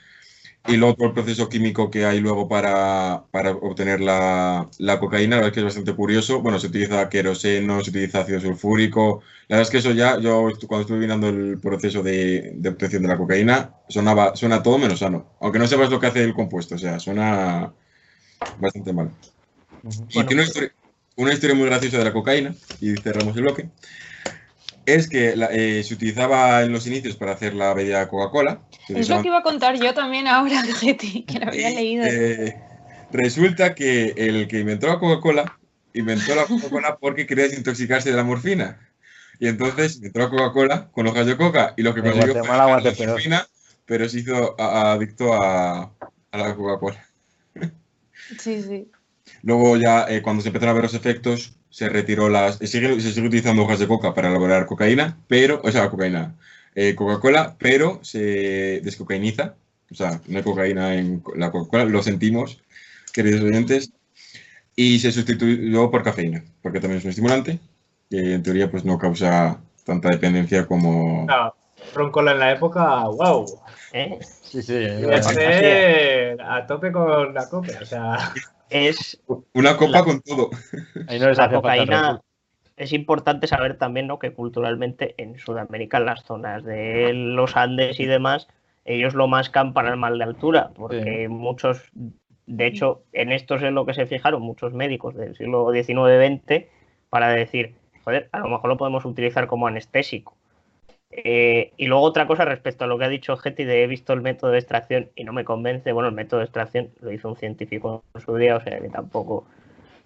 y luego todo el proceso químico que hay luego para, para obtener la, la cocaína, la verdad es que es bastante curioso. Bueno, se utiliza queroseno, se utiliza ácido sulfúrico. La verdad es que eso ya, yo cuando estuve mirando el proceso de, de obtención de la cocaína, sonaba, suena todo menos sano. Aunque no sepas lo que hace el compuesto, o sea, suena bastante mal. Uh-huh. Y bueno, tiene una historia... Una historia muy graciosa de la cocaína, y cerramos el bloque, es que la, eh, se utilizaba en los inicios para hacer la bebida Coca-Cola. Es lo que iba a contar yo también ahora, gente, que lo había leído. Eh, resulta que el que inventó la Coca-Cola, inventó la Coca-Cola porque quería desintoxicarse de la morfina. Y entonces entró Coca-Cola con los gallo coca y lo que en consiguió Guatemala, fue Guatemala, la disciplina, pero se hizo a, a, adicto a, a la Coca-Cola. Sí, sí. Luego ya eh, cuando se empezaron a ver los efectos, se retiró las... Se sigue, se sigue utilizando hojas de coca para elaborar cocaína, pero... O sea, cocaína, eh, Coca-Cola, pero se descocainiza. O sea, no hay cocaína en la Coca-Cola, lo sentimos, queridos oyentes. Y se sustituyó por cafeína, porque también es un estimulante, que en teoría pues no causa tanta dependencia como... No, Roncola en la época, wow. ¿Eh? Sí, sí. Ser a tope con la coca, o sea... Es una copa la, con todo. Ahí no les la hace cocaína falta. Es importante saber también, ¿no?, que culturalmente en Sudamérica, en las zonas de los Andes y demás, ellos lo mascan para el mal de altura, porque sí. muchos, de hecho, en esto es en lo que se fijaron muchos médicos del siglo diecinueve veinte para decir, joder, a lo mejor lo podemos utilizar como anestésico. Eh, y luego otra cosa respecto a lo que ha dicho Getty de he visto el método de extracción y no me convence. Bueno, el método de extracción lo hizo un científico en su día, o sea que tampoco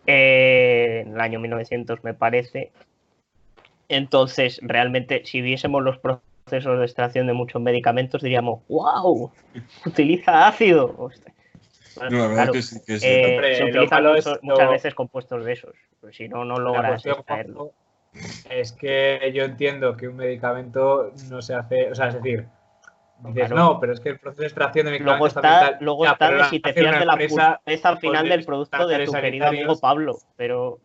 eh, en el año mil novecientos me parece. Entonces, realmente, si viésemos los procesos de extracción de muchos medicamentos, diríamos, wow, utiliza ácido. Bueno, no, la claro, es que sí, que sí. Eh, Hombre, se utilizan lo muchos, lo... muchas veces compuestos de esos, pues si no, no logras extraerlo. Es que yo entiendo que un medicamento no se hace, o sea, es decir, dices, claro, no, pero es que el proceso de extracción de medicamentos luego está, está luego ya, está la, si te pierdes la pureza al final del producto de tu querido amigo Pablo, pero...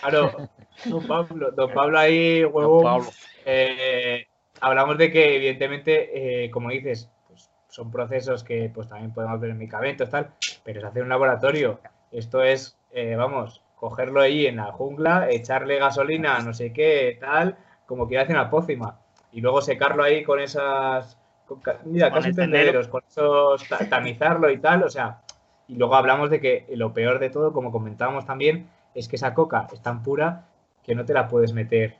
Claro, don Pablo, don Pablo ahí, huevón, eh, hablamos de que evidentemente, eh, como dices, pues, son procesos que pues también podemos ver en medicamentos, tal, pero es hacer un laboratorio, esto es, eh, vamos... cogerlo ahí en la jungla, echarle gasolina, no sé qué, tal, como quiera hacer una pócima. Y luego secarlo ahí con esas... Con, mira, con casi tendederos, con esos... Tamizarlo y tal, o sea... Y luego hablamos de que lo peor de todo, como comentábamos también, es que esa coca es tan pura que no te la puedes meter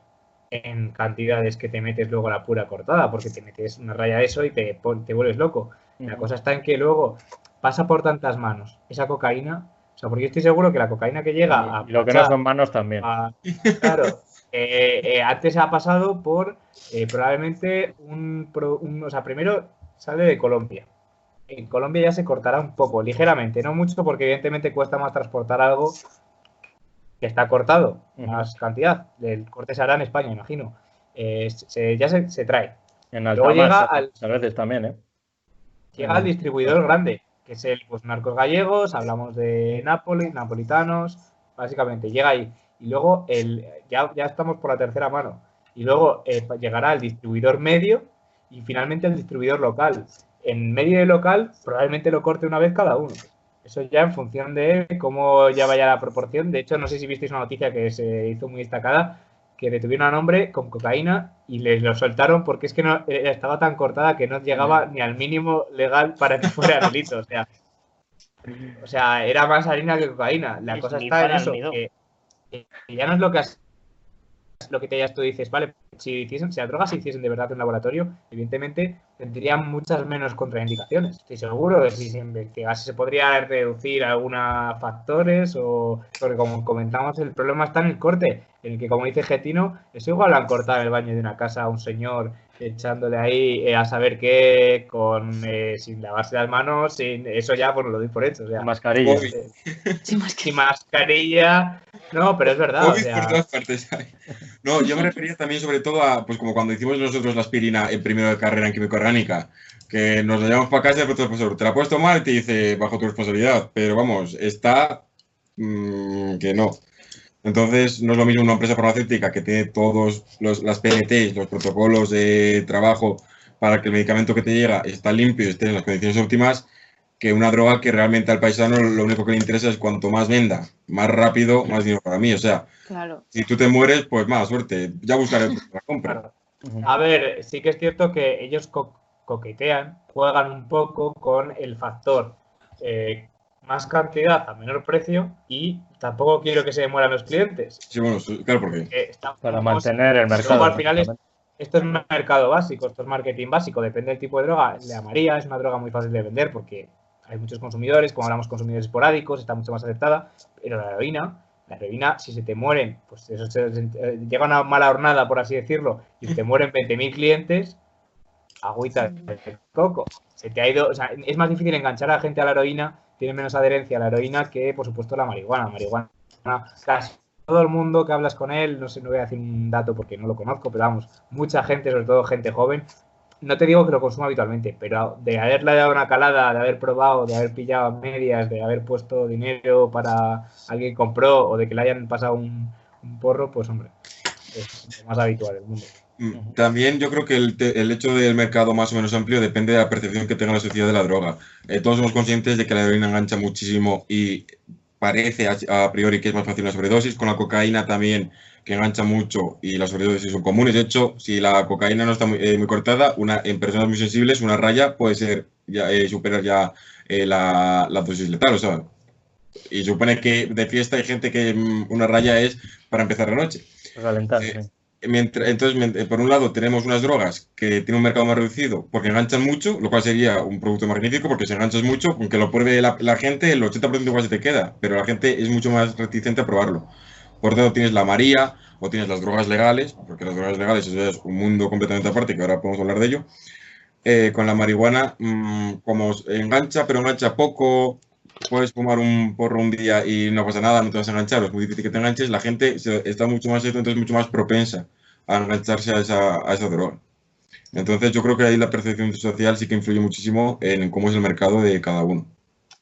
en cantidades que te metes luego la pura cortada, porque te metes una raya de eso y te, te vuelves loco. La cosa está en que luego pasa por tantas manos esa cocaína... O sea, porque yo estoy seguro que la cocaína que llega a... Y lo Pachá, que no son manos también. A, claro. Eh, eh, antes ha pasado por eh, probablemente un, un... O sea, primero sale de Colombia. En Colombia ya se cortará un poco, ligeramente. No mucho porque evidentemente cuesta más transportar algo que está cortado. Más cantidad. El corte se hará en España, imagino. Eh, se, ya se, se trae. En alta luego llega al... A veces también, ¿eh? Llega al distribuidor grande, que es el pues, narcos gallegos, hablamos de Nápoles, napolitanos, básicamente, llega ahí. Y luego, el, ya, ya estamos por la tercera mano, y luego eh, llegará el distribuidor medio y finalmente el distribuidor local. En medio y local probablemente lo corte una vez cada uno. Eso ya en función de cómo ya vaya la proporción. De hecho, no sé si visteis una noticia que se hizo muy destacada, que detuvieron a un hombre con cocaína y les lo soltaron porque es que no estaba tan cortada que no llegaba ni al mínimo legal para que fuera delito. O sea, o sea, era más harina que cocaína. La es cosa está en eso, que, que ya no es lo que has, lo que te hayas tú dices, vale, si hiciesen, si las drogas se hiciesen de verdad en un laboratorio, evidentemente tendrían muchas menos contraindicaciones. Estoy seguro que si se investigase se podría reducir algunos factores o... Porque como comentamos, el problema está en el corte, en el que, como dice Getino, es igual han cortado el baño de una casa a un señor echándole ahí eh, a saber qué, con eh, sin lavarse las manos, sin eso ya, pues lo doy por hecho. O sea, mascarilla. Eh, sin mascarilla. mascarilla. No, pero es verdad. O sea... por todas partes. No, yo me refería también sobre todo a, pues como cuando hicimos nosotros la aspirina en primero de carrera en química orgánica, que nos la llevamos para casa y el profesor, te la puedes tomar y te dice, bajo tu responsabilidad, pero vamos, está mmm, que no. Entonces, no es lo mismo una empresa farmacéutica que tiene todos los, las P N Ts, los protocolos de trabajo para que el medicamento que te llega está limpio y esté en las condiciones óptimas, que una droga que realmente al paisano lo único que le interesa es cuanto más venda, más rápido, más dinero para mí. O sea, claro, si tú te mueres, pues mala suerte, ya buscaré la compra. Claro. Uh-huh. A ver, sí que es cierto que ellos co coquetean, juegan un poco con el factor eh, más cantidad a menor precio y tampoco quiero que se demueran los clientes. Sí, bueno, claro, porque... Eh, para mantener el mercado. Luego, al final, es, esto es un mercado básico, esto es marketing básico, depende del tipo de droga. La amarilla es una droga muy fácil de vender porque hay muchos consumidores, como hablamos, consumidores esporádicos, está mucho más aceptada, pero la heroína La heroína, si se te mueren, pues eso se, eh, llega una mala hornada, por así decirlo, y se te mueren veinte mil clientes, agüita de coco. Se te ha ido, o sea, es más difícil enganchar a la gente a la heroína, tiene menos adherencia a la heroína que, por supuesto, la marihuana. La marihuana, casi todo el mundo que hablas con él, no sé, no voy a decir un dato porque no lo conozco, pero vamos, mucha gente, sobre todo gente joven, no te digo que lo consuma habitualmente, pero de haberle dado una calada, de haber probado, de haber pillado medias, de haber puesto dinero para alguien que compró o de que le hayan pasado un, un porro, pues hombre, es lo más habitual del mundo. También yo creo que el, te, el hecho del mercado más o menos amplio depende de la percepción que tenga la sociedad de la droga. Eh, todos somos conscientes de que la heroína engancha muchísimo y parece a, a priori que es más fácil una sobredosis, con la cocaína también, que engancha mucho, y las sobredosis son comunes. De hecho, si la cocaína no está muy, eh, muy cortada, una, en personas muy sensibles, una raya puede ser ya, eh, superar ya eh, la, la dosis letal, o sea, y supone que de fiesta hay gente que mmm, una raya es para empezar la noche. Ralentarse. Eh, mientras, entonces, por un lado, tenemos unas drogas que tienen un mercado más reducido porque enganchan mucho, lo cual sería un producto magnífico porque si enganchas mucho, aunque lo pruebe la, la gente, el ochenta por ciento igual se te queda, pero la gente es mucho más reticente a probarlo. Por tanto, tienes la María o tienes las drogas legales, porque las drogas legales eso es un mundo completamente aparte, que ahora podemos hablar de ello. Eh, con la marihuana, mmm, como engancha, pero engancha poco, puedes fumar un porro un día y no pasa nada, no te vas a enganchar, es muy difícil que te enganches, la gente está mucho más, entonces mucho más propensa a engancharse a esa, a esa droga. Entonces, yo creo que ahí la percepción social sí que influye muchísimo en cómo es el mercado de cada uno.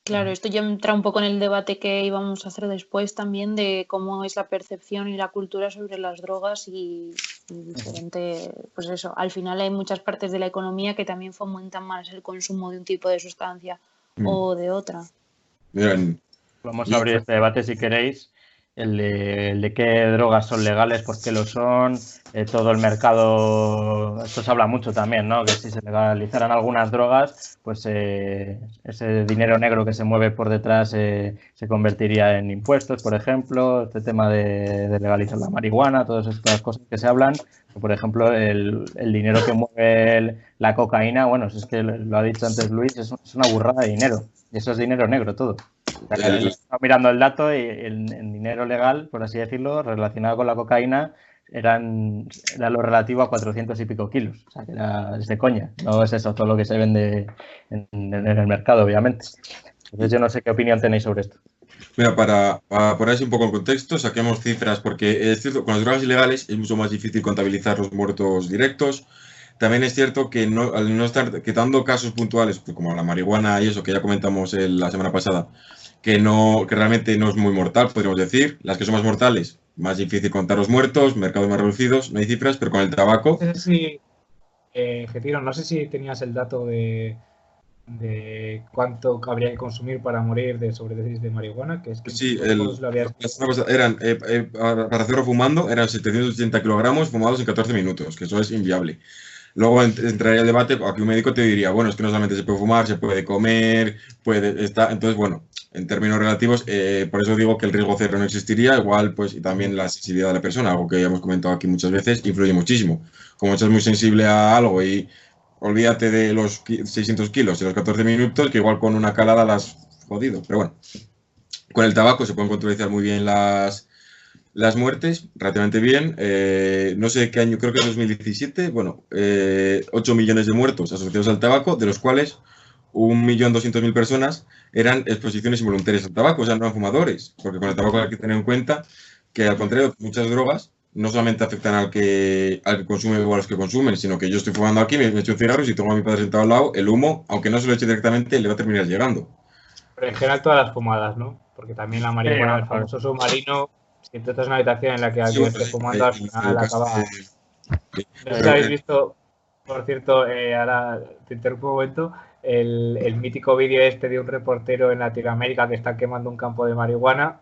Claro, esto ya entra un poco en el debate que íbamos a hacer después también de cómo es la percepción y la cultura sobre las drogas y, y diferente, pues eso, al final hay muchas partes de la economía que también fomentan más el consumo de un tipo de sustancia mm. o de otra. Bien. Vamos a abrir este debate si queréis, el de, el de qué drogas son legales, por qué lo son, eh, todo el mercado, esto se habla mucho también, ¿no? Que si se legalizaran algunas drogas, pues eh, ese dinero negro que se mueve por detrás eh, se convertiría en impuestos, por ejemplo, este tema de, de legalizar la marihuana, todas estas cosas que se hablan, por ejemplo, el, el dinero que mueve el, la cocaína, bueno, si es que lo ha dicho antes Luis, es, es una burrada de dinero, y eso es dinero negro todo. Estaba mirando el dato y el, el dinero legal, por así decirlo, relacionado con la cocaína, eran, era lo relativo a cuatrocientos y pico kilos. O sea, que era de coña. No es eso todo lo que se vende en, en, en el mercado, obviamente. Entonces, yo no sé qué opinión tenéis sobre esto. Mira, para, para ponerse un poco en contexto, saquemos cifras, porque es cierto, con las drogas ilegales es mucho más difícil contabilizar los muertos directos. También es cierto que no, al no estar quitando casos puntuales, pues como la marihuana y eso que ya comentamos el, la semana pasada, que no que realmente no es muy mortal, podríamos decir. Las que son más mortales, más difícil contar los muertos, mercados más reducidos, no hay cifras, pero con el tabaco... No sé si, eh, Getino, no sé si tenías el dato de, de cuánto habría que consumir para morir de sobredosis de marihuana, que es que... Sí, el, lo habías... eran, eh, eh, para hacerlo fumando eran setecientos ochenta kilogramos fumados en catorce minutos, que eso es inviable. Luego entraría el debate, aquí un médico te diría, bueno, es que no solamente se puede fumar, se puede comer, puede estar... Entonces, bueno, en términos relativos, eh, por eso digo que el riesgo cero no existiría, igual, pues, y también la sensibilidad de la persona, algo que hemos comentado aquí muchas veces, influye muchísimo. Como estás muy sensible a algo y olvídate de los seiscientos kilos y los catorce minutos, que igual con una calada las has jodido. Pero bueno, con el tabaco se pueden contabilizar muy bien las... Las muertes, relativamente bien, eh, no sé qué año, creo que es dos mil diecisiete, bueno, eh, ocho millones de muertos asociados al tabaco, de los cuales un millón doscientas mil personas eran exposiciones involuntarias al tabaco, o sea, no eran fumadores, porque con el tabaco hay que tener en cuenta que, al contrario, muchas drogas no solamente afectan al que, al que consume o a los que consumen, sino que yo estoy fumando aquí, me echo un cigarro y si tengo a mi padre sentado al lado, el humo, aunque no se lo eche directamente, le va a terminar llegando. Pero en general todas las fumadas, ¿no? Porque también la marihuana, el famoso submarino... Entonces es una habitación en la que alguien esté fumando al final acaba. No sé si habéis visto, por cierto, eh, ahora te interrumpo un momento, el, el mítico vídeo este de un reportero en Latinoamérica que está quemando un campo de marihuana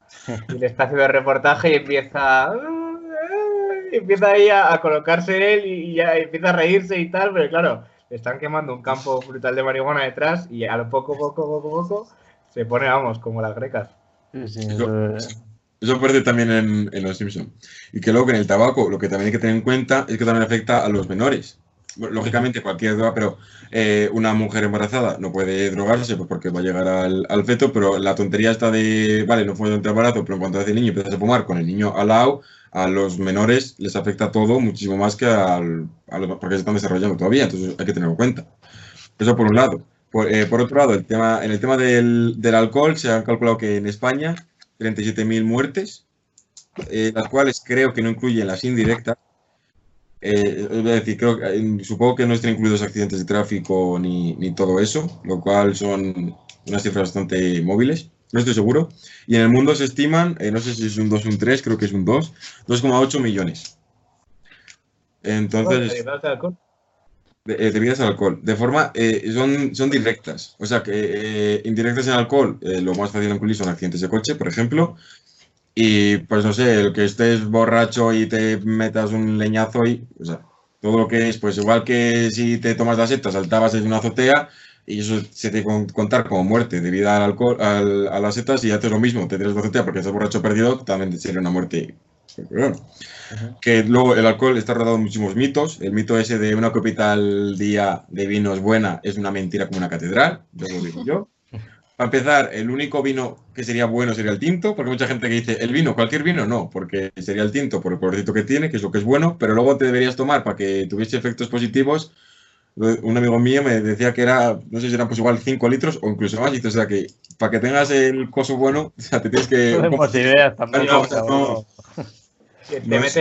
y le está haciendo el reportaje y empieza, y empieza ahí a, a colocarse en él y ya empieza a reírse y tal, pero claro, le están quemando un campo brutal de marihuana detrás y a lo poco, poco, poco, poco se pone, vamos, como las grecas. Sí, sí, eso... Eso aparece también en, en Los Simpsons. Y que luego que en el tabaco lo que también hay que tener en cuenta es que también afecta a los menores. lógicamente cualquier droga, pero eh, una mujer embarazada no puede drogarse pues porque va a llegar al, al feto, pero la tontería está de, vale, no fue durante el embarazo, pero en cuanto hace el niño empiezas a fumar con el niño al lado, a los menores les afecta todo muchísimo más que al, a los, porque se están desarrollando todavía, entonces hay que tenerlo en cuenta. Eso por un lado. Por, eh, por otro lado, el tema, en el tema del, del alcohol se han calculado que en España treinta y siete mil muertes, eh, las cuales creo que no incluyen las indirectas. Eh, es decir, creo, eh, supongo que no están incluidos accidentes de tráfico ni, ni todo eso, lo cual son unas cifras bastante móviles, no estoy seguro. Y en el mundo se estiman, eh, no sé si es un dos o un tres, creo que es un dos, dos coma ocho millones. Entonces, ¿debidas al alcohol? Eh, debidas al alcohol. De forma, eh, son, son directas. O sea, que eh, indirectas en alcohol, eh, lo más fácil de incluir son accidentes de coche, por ejemplo. Y pues no sé, el que estés borracho y te metas un leñazo y, o sea, todo lo que es, pues igual que si te tomas la seta, saltabas desde una azotea y eso se te contar como muerte debido al alcohol, al, a las setas, y haces lo mismo, te tiras la azotea porque estás borracho perdido, también sería una muerte. Bueno, que luego el alcohol está rodado de muchísimos mitos. El mito ese de una copita al día de vino es buena es una mentira como una catedral, yo lo digo yo. Para empezar, el único vino que sería bueno sería el tinto, porque mucha gente que dice, el vino, cualquier vino, no, porque sería el tinto por el colorcito que tiene, que es lo que es bueno, pero luego te deberías tomar para que tuviese efectos positivos. Un amigo mío me decía que era, no sé si eran pues igual cinco litros o incluso más, y o sea que para que tengas el coso bueno, o sea, te tienes que... No tenemos ideas también. No, o sea, no. Te no metes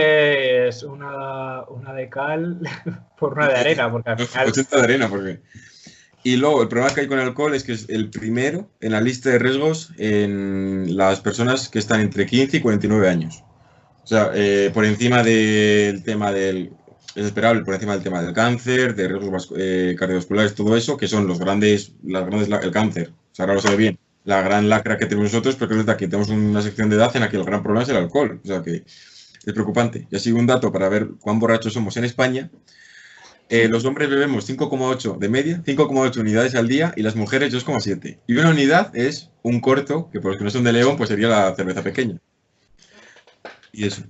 es... una, una de cal por una de arena, porque al final... ochenta de arena, porque... Y luego, el problema que hay con el alcohol es que es el primero en la lista de riesgos en las personas que están entre quince y cuarenta y nueve años. O sea, eh, por encima del tema del... Es esperable, por encima del tema del cáncer, de riesgos eh, cardiovasculares, todo eso, que son los grandes... Las grandes el cáncer, o sea, ahora lo sabe bien, la gran lacra que tenemos nosotros, porque desde aquí tenemos una sección de edad en la que el gran problema es el alcohol. O sea, que es preocupante. Y así un dato para ver cuán borrachos somos en España... Eh, los hombres bebemos cinco coma ocho de media, cinco coma ocho unidades al día, y las mujeres dos coma siete. Y una unidad es un corto, que por los que no son de León, pues sería la cerveza pequeña. Y eso.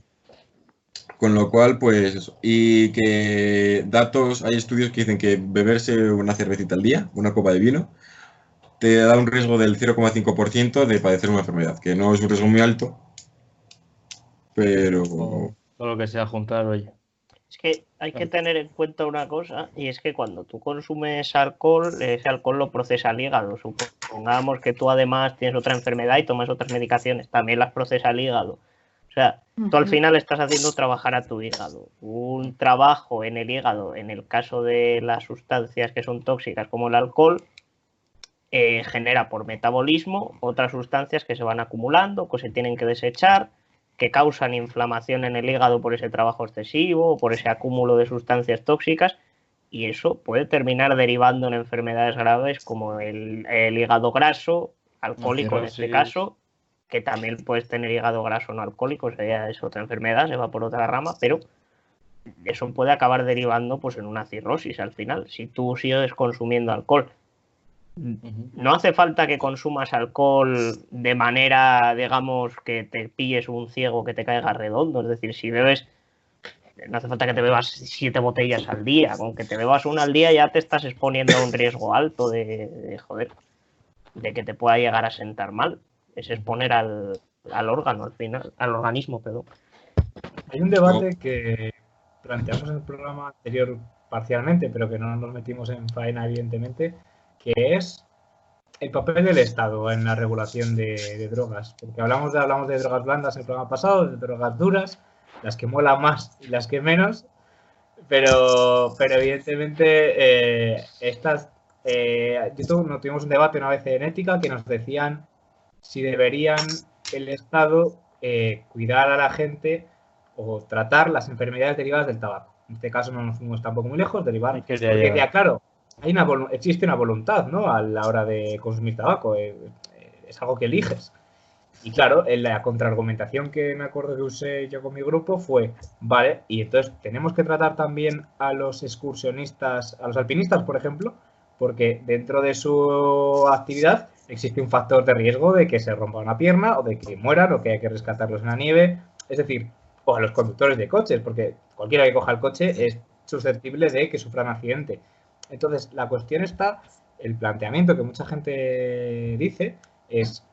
Con lo cual, pues eso. Y que datos, hay estudios que dicen que beberse una cervecita al día, una copa de vino, te da un riesgo del cero coma cinco por ciento de padecer una enfermedad, que no es un riesgo muy alto, pero... Todo lo que sea juntar, oye. Es que hay que tener en cuenta una cosa, y es que cuando tú consumes alcohol, ese alcohol lo procesa el hígado. Supongamos que tú además tienes otra enfermedad y tomas otras medicaciones, también las procesa el hígado. O sea, tú al final estás haciendo trabajar a tu hígado. Un trabajo en el hígado, en el caso de las sustancias que son tóxicas como el alcohol, eh, genera por metabolismo otras sustancias que se van acumulando, que se tienen que desechar, que causan inflamación en el hígado por ese trabajo excesivo o por ese acúmulo de sustancias tóxicas, y eso puede terminar derivando en enfermedades graves como el, el hígado graso, alcohólico en este caso, que también puedes tener hígado graso no alcohólico, o sea, es otra enfermedad, se va por otra rama, pero eso puede acabar derivando pues en una cirrosis al final, si tú sigues consumiendo alcohol. No hace falta que consumas alcohol de manera, digamos, que te pilles un ciego que te caiga redondo. Es decir, si bebes, no hace falta que te bebas siete botellas al día. Con que te bebas una al día ya te estás exponiendo a un riesgo alto de, de joder, de que te pueda llegar a sentar mal. Es exponer al, al órgano al final, al organismo, perdón. Hay un debate que planteamos en el programa anterior parcialmente, pero que no nos metimos en faena, evidentemente, que es el papel del Estado en la regulación de, de drogas. Porque hablamos de, hablamos de drogas blandas en el programa pasado, de drogas duras, las que mola más y las que menos, pero, pero evidentemente eh, estas... Eh, yo no tuvimos un debate una vez en ética que nos decían si deberían el Estado eh, cuidar a la gente o tratar las enfermedades derivadas del tabaco. En este caso no nos fuimos tampoco muy lejos, derivar, porque decía, claro... Hay una, existe una voluntad, ¿no?, a la hora de consumir tabaco, eh, eh, es algo que eliges. Y claro, en la contraargumentación que me acuerdo que usé yo con mi grupo fue, vale, y entonces tenemos que tratar también a los excursionistas, a los alpinistas, por ejemplo, porque dentro de su actividad existe un factor de riesgo de que se rompa una pierna o de que mueran o que hay que rescatarlos en la nieve, es decir, o a los conductores de coches, porque cualquiera que coja el coche es... susceptibles de que sufran accidente. Entonces, la cuestión está, el planteamiento que mucha gente dice es,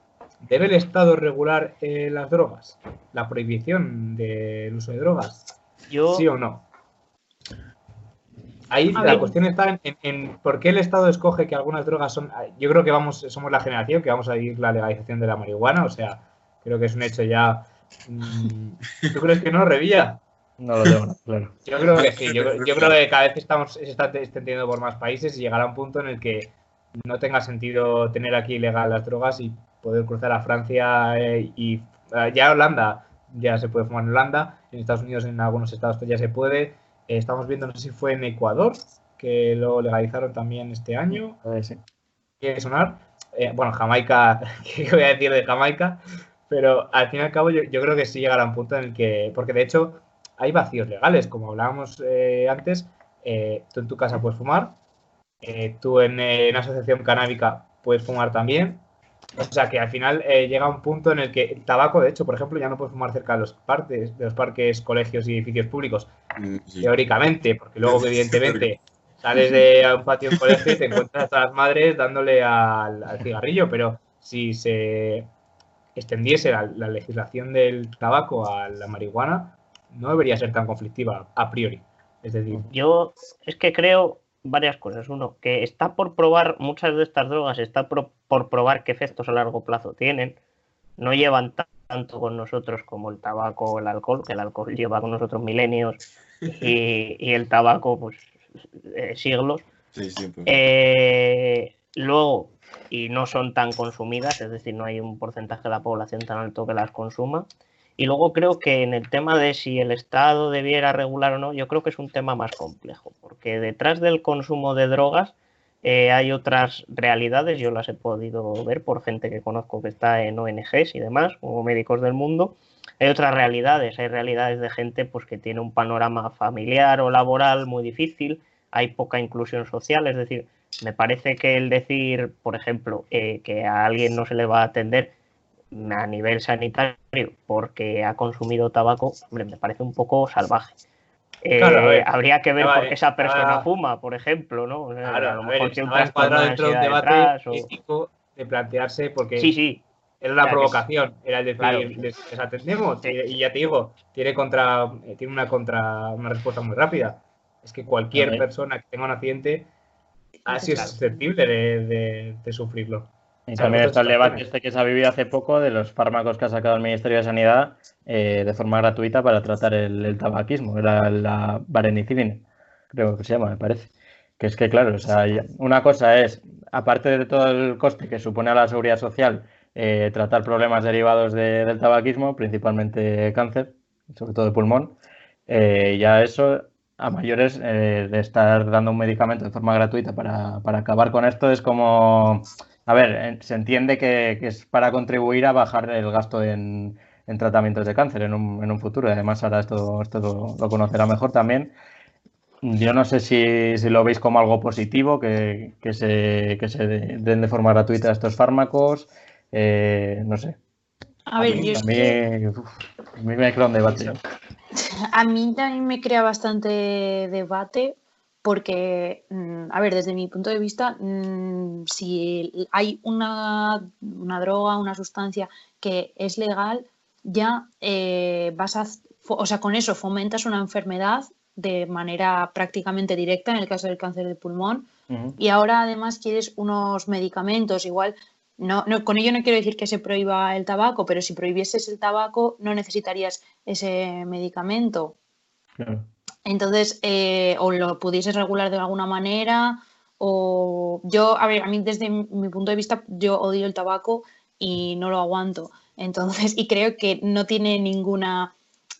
¿debe el Estado regular eh, las drogas? ¿La prohibición del uso de drogas? Yo... ¿Sí o no? Ahí a la ver. Cuestión está en, en, en por qué el Estado escoge que algunas drogas son... Yo creo que vamos somos la generación que vamos a vivir la legalización de la marihuana, o sea, creo que es un hecho ya... Mmm, ¿Tú crees que no, Revilla? No lo tengo, claro. Yo creo que sí, yo, yo creo que cada vez estamos, se está extendiendo por más países y llegará un punto en el que no tenga sentido tener aquí ilegal las drogas y poder cruzar a Francia eh, y ya Holanda, ya se puede fumar en Holanda, en Estados Unidos en algunos estados ya se puede... Estamos viendo, no sé si fue en Ecuador, que lo legalizaron también este año. A ver, sí. Quiere sonar. Eh, bueno, Jamaica, ¿qué voy a decir de Jamaica? Pero al fin y al cabo yo, yo creo que sí llegará un punto en el que... Porque de hecho hay vacíos legales, como hablábamos eh, antes. Eh, tú en tu casa puedes fumar. Eh, tú en, eh, en asociación canábica puedes fumar también. O sea que al final eh, llega un punto en el que el tabaco, de hecho, por ejemplo, ya no puedes fumar cerca de los parques, de los parques, colegios y edificios públicos, sí. Teóricamente, porque luego evidentemente sales de un patio de colegio y te encuentras a las madres dándole al, al cigarrillo, pero si se extendiese la, la legislación del tabaco a la marihuana, no debería ser tan conflictiva a priori. Es decir, yo es que creo... varias cosas. Uno, que está por probar muchas de estas drogas, está por, por probar qué efectos a largo plazo tienen. No llevan tanto con nosotros como el tabaco o el alcohol, que el alcohol lleva con nosotros milenios y, y el tabaco pues eh, siglos. Sí, sí, pues. Eh, luego, y no son tan consumidas, es decir, no hay un porcentaje de la población tan alto que las consuma. Y luego creo que en el tema de si el Estado debiera regular o no, yo creo que es un tema más complejo, porque detrás del consumo de drogas eh, hay otras realidades, yo las he podido ver por gente que conozco que está en O N Ges y demás, como Médicos del Mundo, hay otras realidades, hay realidades de gente pues que tiene un panorama familiar o laboral muy difícil, hay poca inclusión social, es decir, me parece que el decir, por ejemplo, eh, que a alguien no se le va a atender a nivel sanitario porque ha consumido tabaco, hombre, me parece un poco salvaje. Eh, claro, habría que ver ah, por qué eh, esa persona ah, fuma, por ejemplo, ¿no? O sea, claro, a lo mejor tiene un trastorno de ansiedad detrás, o... ético de plantearse porque sí, sí, era la claro provocación, sí, era el decir, claro, les, les atendemos sí, y, y ya te digo, tiene contra tiene una contra una respuesta muy rápida. Es que cualquier persona que tenga un accidente ha sido claro susceptible de, de, de sufrirlo. Y también está el debate este que se ha vivido hace poco de los fármacos que ha sacado el Ministerio de Sanidad eh, de forma gratuita para tratar el, el tabaquismo, la, la varenicilina, creo que se llama, me parece. Que es que, claro, o sea, una cosa es, aparte de todo el coste que supone a la seguridad social, eh, tratar problemas derivados de, del tabaquismo, principalmente cáncer, sobre todo de pulmón, eh, ya eso... a mayores eh, de estar dando un medicamento de forma gratuita para, para acabar con esto es como, a ver, se entiende que, que es para contribuir a bajar el gasto en, en tratamientos de cáncer en un, en un futuro. Además, Sara esto, esto lo, lo conocerá mejor también. Yo no sé si, si lo veis como algo positivo, que, que, se, que se den de forma gratuita estos fármacos, eh, no sé. A, a ver, mí, yo... A mí, uf, a mí me crea un debate. A mí también me crea bastante debate porque, a ver, desde mi punto de vista, si hay una, una droga, una sustancia que es legal, ya eh, vas a, o sea, con eso fomentas una enfermedad de manera prácticamente directa, en el caso del cáncer de pulmón, uh-huh, y ahora además quieres unos medicamentos igual. No, no, con ello no quiero decir que se prohíba el tabaco, pero si prohibieses el tabaco no necesitarías ese medicamento. Claro. Entonces, eh, o lo pudieses regular de alguna manera, o yo, a ver, a mí desde mi punto de vista yo odio el tabaco y no lo aguanto. Entonces, y creo que no tiene ninguna,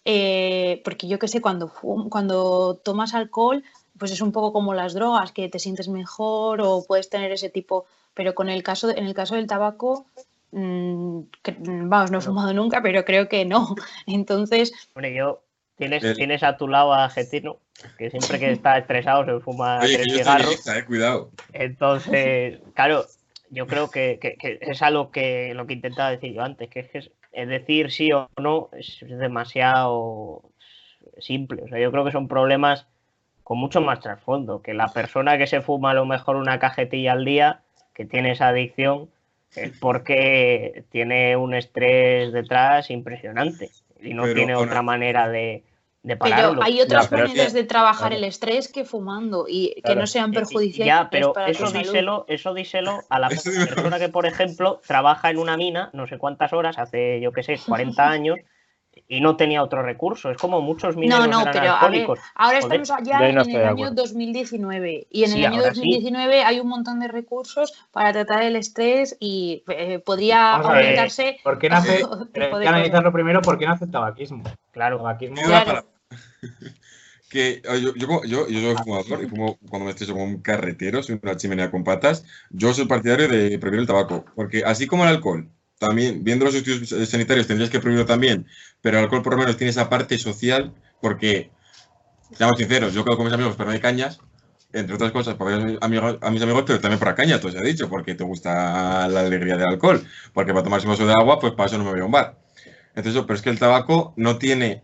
eh, porque yo qué sé, cuando, cuando tomas alcohol, pues es un poco como las drogas, que te sientes mejor o puedes tener ese tipo... Pero con el caso, en el caso del tabaco, mmm, que, vamos, no he fumado nunca, pero creo que no. Entonces... Hombre, yo, tienes, el... tienes a tu lado a Getino, que siempre que está estresado se fuma sí, tres cigarros. Lista, eh, cuidado. Entonces, claro, yo creo que, que, que es algo que lo que intentaba decir yo antes, que es, que es decir sí o no es demasiado simple. O sea, yo creo que son problemas con mucho más trasfondo, que la persona que se fuma a lo mejor una cajetilla al día, que tiene esa adicción, es porque tiene un estrés detrás impresionante y no pero, tiene otra ahora... manera de... Pero hay otras no, maneras que, de trabajar claro. el estrés que fumando y que claro. no sean perjudiciales. Ya, pero para eso, díselo, eso díselo a la persona que, por ejemplo, trabaja en una mina no sé cuántas horas, hace, yo qué sé, cuarenta años y no tenía otro recurso. Es como muchos mineros no, no, pero alcohólicos. A ver, ahora joder, estamos allá no en el año dos mil diecinueve y en sí, el año dos mil diecinueve sí. hay un montón de recursos para tratar el estrés y eh, podría Vamos aumentarse... ¿Por qué no hace, que analizarlo primero, ¿por qué no hace tabaquismo? Claro, tabaquismo... Claro. Que yo, yo, yo, yo soy fumador y fumo cuando me estoy como un carretero, soy una chimenea con patas. Yo soy partidario de prohibir el tabaco, porque así como el alcohol, también viendo los estudios sanitarios tendrías que prohibirlo también, pero el alcohol por lo menos tiene esa parte social, porque, seamos sinceros, yo quedo con mis amigos para no hay cañas, entre otras cosas, para ver a mis amigos, a mis amigos pero también para caña, tú has dicho, porque te gusta la alegría del alcohol, porque para tomarse un vaso de agua, pues para eso no me voy a un bar. Entonces, pero es que el tabaco no tiene,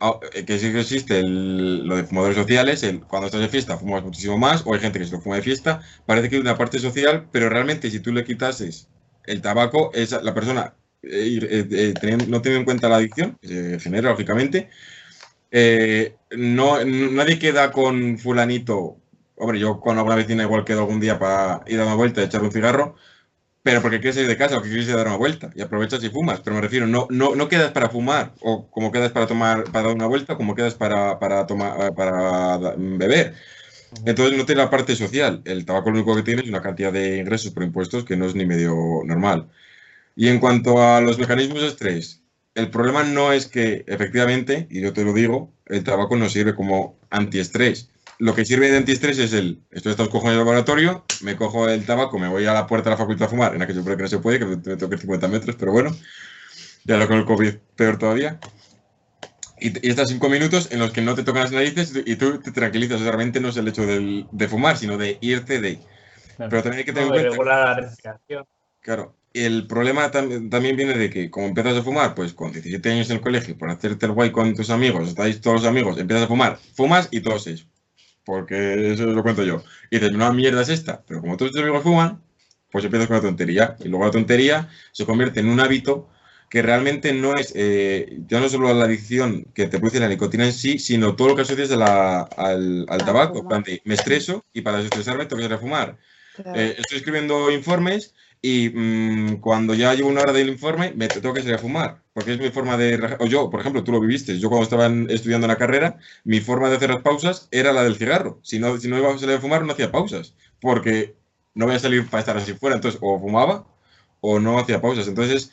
que sí que existe el, lo de fumadores sociales, el, cuando estás de fiesta fumas muchísimo más, o hay gente que se lo fuma de fiesta, parece que hay una parte social, pero realmente si tú le quitases el tabaco, esa, la persona, eh, eh, teniendo, no teniendo en cuenta la adicción, que se genera lógicamente, eh, no, nadie queda con fulanito, hombre, yo con alguna vecina igual quedo algún día para ir a una vuelta y echar un cigarro, pero porque quieres salir de casa o que quieres dar una vuelta y aprovechas y fumas. Pero me refiero, no, no, no quedas para fumar o como quedas para tomar para dar una vuelta o como quedas para, para, tomar, para beber. Entonces no tiene la parte social. El tabaco lo único que tiene es una cantidad de ingresos por impuestos que no es ni medio normal. Y en cuanto a los mecanismos de estrés, el problema no es que efectivamente, y yo te lo digo, el tabaco no sirve como antiestrés. Lo que sirve de antiestrés es el, estoy estos cojones del laboratorio, me cojo el tabaco, me voy a la puerta de la facultad a fumar, en la que yo creo que no se puede, que me tengo que ir cincuenta metros, pero bueno, ya lo con el COVID peor todavía. Y, y estas cinco minutos en los que no te tocan las narices y tú te tranquilizas, o sea, realmente no es el hecho del, de fumar, sino de irte de... Claro, pero también hay que tener no en cuenta... regular la respiración. Claro, el problema tam también viene de que, como empiezas a fumar, pues con diecisiete años en el colegio, por hacerte el guay con tus amigos, estáis todos los amigos, empiezas a fumar, fumas y toses. Porque eso lo cuento yo. Y dices, una mierda es esta. Pero como todos tus amigos fuman, pues empiezas con la tontería. Y luego la tontería se convierte en un hábito que realmente no es, eh, ya no solo la adicción que te produce la nicotina en sí, sino todo lo que asocias a la, al, al tabaco. Me estreso y para desestresarme tengo que ir a fumar. Eh, estoy escribiendo informes y mmm, cuando ya llevo una hora del informe me tengo que salir a fumar, porque es mi forma de... O yo, por ejemplo, tú lo viviste, yo cuando estaba estudiando en la carrera, mi forma de hacer las pausas era la del cigarro. Si no, si no iba a salir a fumar, no hacía pausas, porque no voy a salir para estar así fuera. Entonces, o fumaba o no hacía pausas. Entonces,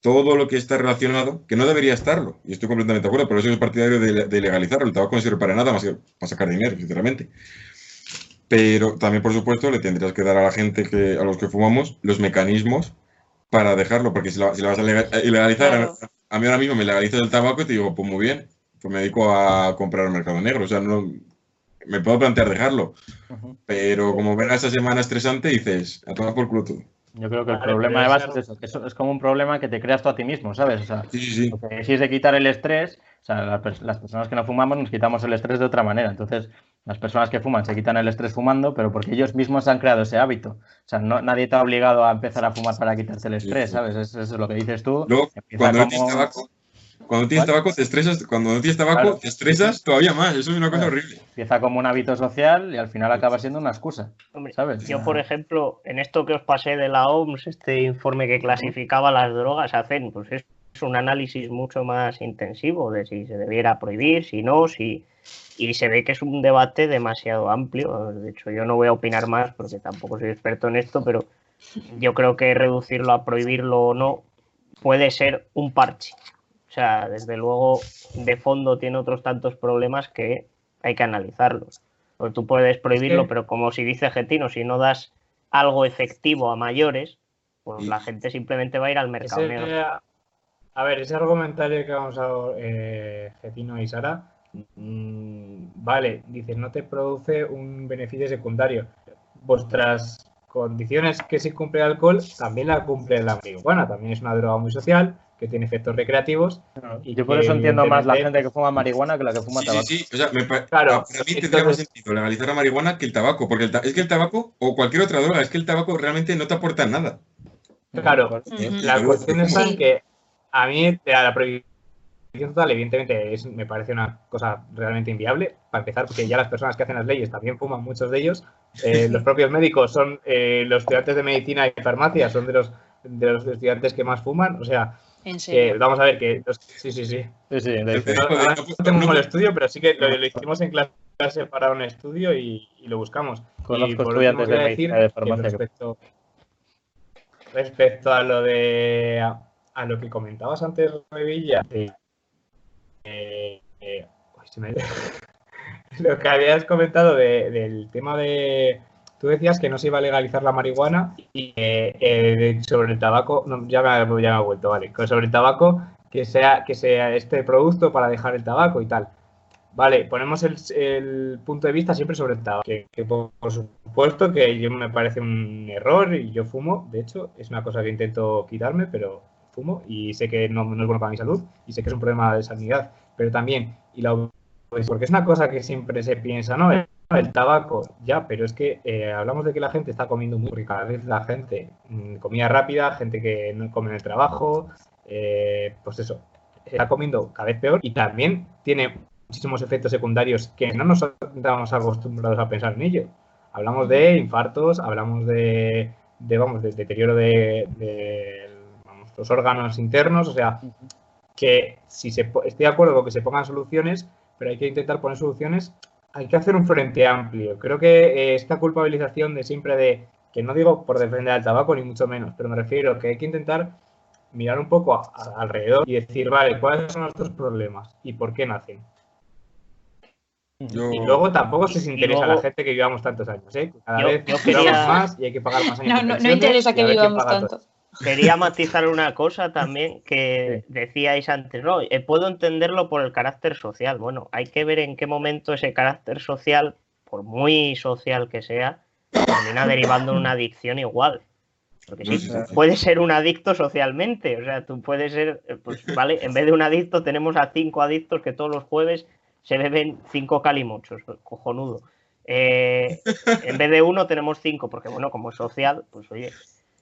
todo lo que está relacionado, que no debería estarlo, y estoy completamente de acuerdo, pero soy partidario de, de legalizarlo. El tabaco no sirve para nada más que para sacar dinero, sinceramente. Pero también, por supuesto, le tendrías que dar a la gente, que a los que fumamos, los mecanismos para dejarlo. Porque si la, si la vas a ilegalizar, claro. a, a mí ahora mismo me legalizas el tabaco y te digo, pues muy bien, pues me dedico a comprar al mercado negro. O sea, no me puedo plantear dejarlo. Uh-huh. Pero como verás esa semana estresante, dices, a tomar por culo todo. Yo creo que el claro, problema de base es eso, que eso es como un problema que te creas tú a ti mismo, ¿sabes? O sea, sí, sí, sí. Lo que decís de quitar el estrés, o sea, las, las personas que no fumamos nos quitamos el estrés de otra manera. Entonces, las personas que fuman se quitan el estrés fumando, pero porque ellos mismos han creado ese hábito. O sea, no, nadie te ha obligado a empezar a fumar para quitarte el estrés, ¿sabes? Eso, eso es lo que dices tú. Luego, cuando, como... no tienes tabaco, cuando tienes tabaco, te estresas, cuando no tienes tabaco, claro. te estresas todavía más. Eso es una cosa claro. horrible. Empieza como un hábito social y al final acaba siendo una excusa, ¿sabes? Yo, por ejemplo, en esto que os pasé de la O M S, este informe que clasificaba las drogas, hacen, pues es un análisis mucho más intensivo de si se debiera prohibir, si no, si... Y se ve que es un debate demasiado amplio. De hecho, yo no voy a opinar más porque tampoco soy experto en esto, pero yo creo que reducirlo a prohibirlo o no puede ser un parche. O sea, desde luego, de fondo tiene otros tantos problemas que hay que analizarlos. Porque tú puedes prohibirlo, sí. pero como si dice Getino, si no das algo efectivo a mayores, pues la gente simplemente va a ir al mercado negro. A ver, ese argumentario que vamos a eh, Getino y Sara... Vale, dices, no te produce un beneficio secundario. Vuestras condiciones que sí cumple el alcohol también la cumple la marihuana, también es una droga muy social, que tiene efectos recreativos. Y yo por eso entiendo más la gente que fuma marihuana que la que fuma sí, tabaco. Sí, sí, o sea, me pa claro, para mí tendría más sentido legalizar la marihuana que el tabaco, porque el ta es que el tabaco o cualquier otra droga, es que el tabaco realmente no te aporta nada. Claro, mm-hmm. La cuestión es sí. que a mí la prohibición total evidentemente es, me parece una cosa realmente inviable, para empezar, porque ya las personas que hacen las leyes también fuman, muchos de ellos, eh, los propios médicos son, eh, los estudiantes de medicina y farmacia son de los, de los estudiantes que más fuman, o sea... ¿En serio? Eh, vamos a ver que... Sí, sí, sí. sí, sí no, no tengo el estudio, pero sí que lo, lo hicimos en clase para un estudio y, y lo buscamos. Con los estudiantes de medicina de farmacia. Respecto, respecto a lo de... A, a lo que comentabas antes, Revilla, de, eh, eh, me... lo que habías comentado de, del tema de... Tú decías que no se iba a legalizar la marihuana y eh, eh, sobre el tabaco, no, ya, me, ya me ha vuelto, vale, sobre el tabaco, que sea, que sea este producto para dejar el tabaco y tal. Vale, ponemos el, el punto de vista siempre sobre el tabaco, que, que por, por supuesto que yo me parece un error y yo fumo, de hecho, es una cosa que intento quitarme, pero fumo y sé que no, no es bueno para mi salud y sé que es un problema de sanidad, pero también, y la pues, porque es una cosa que siempre se piensa, ¿no? El tabaco, ya, pero es que eh, hablamos de que la gente está comiendo muy rica, cada vez la gente, mmm, comida rápida, gente que no come en el trabajo, eh, pues eso, está comiendo cada vez peor y también tiene muchísimos efectos secundarios que no nos estamos acostumbrados a pensar en ello. Hablamos de infartos, hablamos de, de vamos, del deterioro de, de vamos, los órganos internos, o sea, que si se, estoy de acuerdo con que se pongan soluciones, pero hay que intentar poner soluciones. Hay que hacer un frente amplio. Creo que eh, esta culpabilización de siempre de, que no digo por defender al tabaco ni mucho menos, pero me refiero que hay que intentar mirar un poco a, a, alrededor y decir, vale, ¿cuáles son nuestros problemas y por qué nacen? Yo... Y luego tampoco se interesa luego... a la gente que vivamos tantos años, ¿eh? Cada yo, vez yo quería... más y hay que pagar más años. No, no, no interesa que vivamos tantos. Quería matizar una cosa también que decíais antes, ¿no? Eh, puedo entenderlo por el carácter social. Bueno, hay que ver en qué momento ese carácter social, por muy social que sea, termina derivando en una adicción igual. Porque sí, puedes ser un adicto socialmente. O sea, tú puedes ser, pues vale, en vez de un adicto tenemos a cinco adictos que todos los jueves se beben cinco calimochos, cojonudo. Eh, en vez de uno tenemos cinco, porque bueno, como es social, pues oye...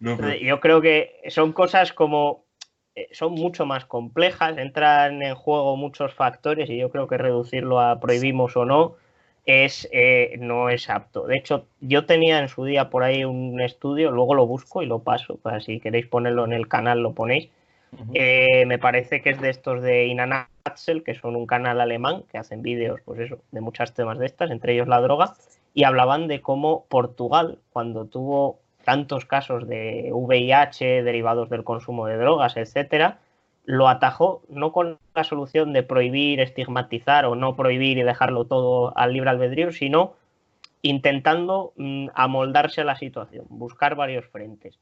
No, no. Yo creo que son cosas como, son mucho más complejas, entran en juego muchos factores y yo creo que reducirlo a prohibimos o no es eh, no es apto. De hecho, yo tenía en su día por ahí un estudio, luego lo busco y lo paso, para si queréis ponerlo en el canal lo ponéis. Uh-huh. eh, me parece que es de estos de Inanatzel, que son un canal alemán que hacen vídeos, pues eso, de muchos temas de estas, entre ellos la droga, y hablaban de cómo Portugal, cuando tuvo... tantos casos de V I H, derivados del consumo de drogas, etcétera, lo atajó no con la solución de prohibir, estigmatizar o no prohibir y dejarlo todo al libre albedrío, sino intentando mmm, amoldarse a la situación, buscar varios frentes.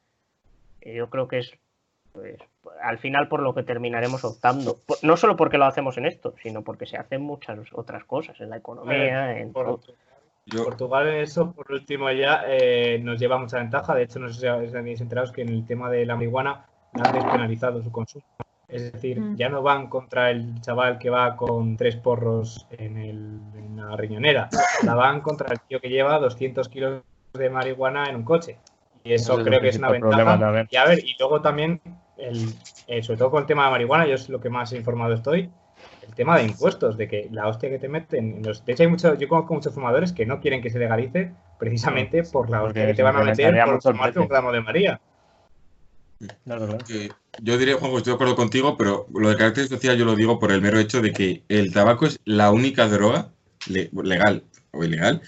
Yo creo que es, pues, al final, por lo que terminaremos optando. No solo porque lo hacemos en esto, sino porque se hacen muchas otras cosas, en la economía, eh, en todo. Yo. Portugal en eso, por último, ya eh, nos lleva mucha ventaja. De hecho, no sé si habéis enterado que en el tema de la marihuana han despenalizado su consumo. Es decir, mm. ya no van contra el chaval que va con tres porros en, el, en la riñonera. La van contra el tío que lleva doscientos kilos de marihuana en un coche. Y eso, eso es creo que es una ventaja. También. Y a ver, y luego también, el, eh, sobre todo con el tema de marihuana, yo es lo que más informado estoy. El tema de impuestos, de que la hostia que te meten... Los, de hecho, hay mucho, yo conozco muchos fumadores que no quieren que se legalice precisamente por la hostia que te van a meter por fumarte un gramo de María. No, no, no. Yo diría, Juanjo, estoy de acuerdo contigo, pero lo de carácter social yo lo digo por el mero hecho de que el tabaco es la única droga legal o ilegal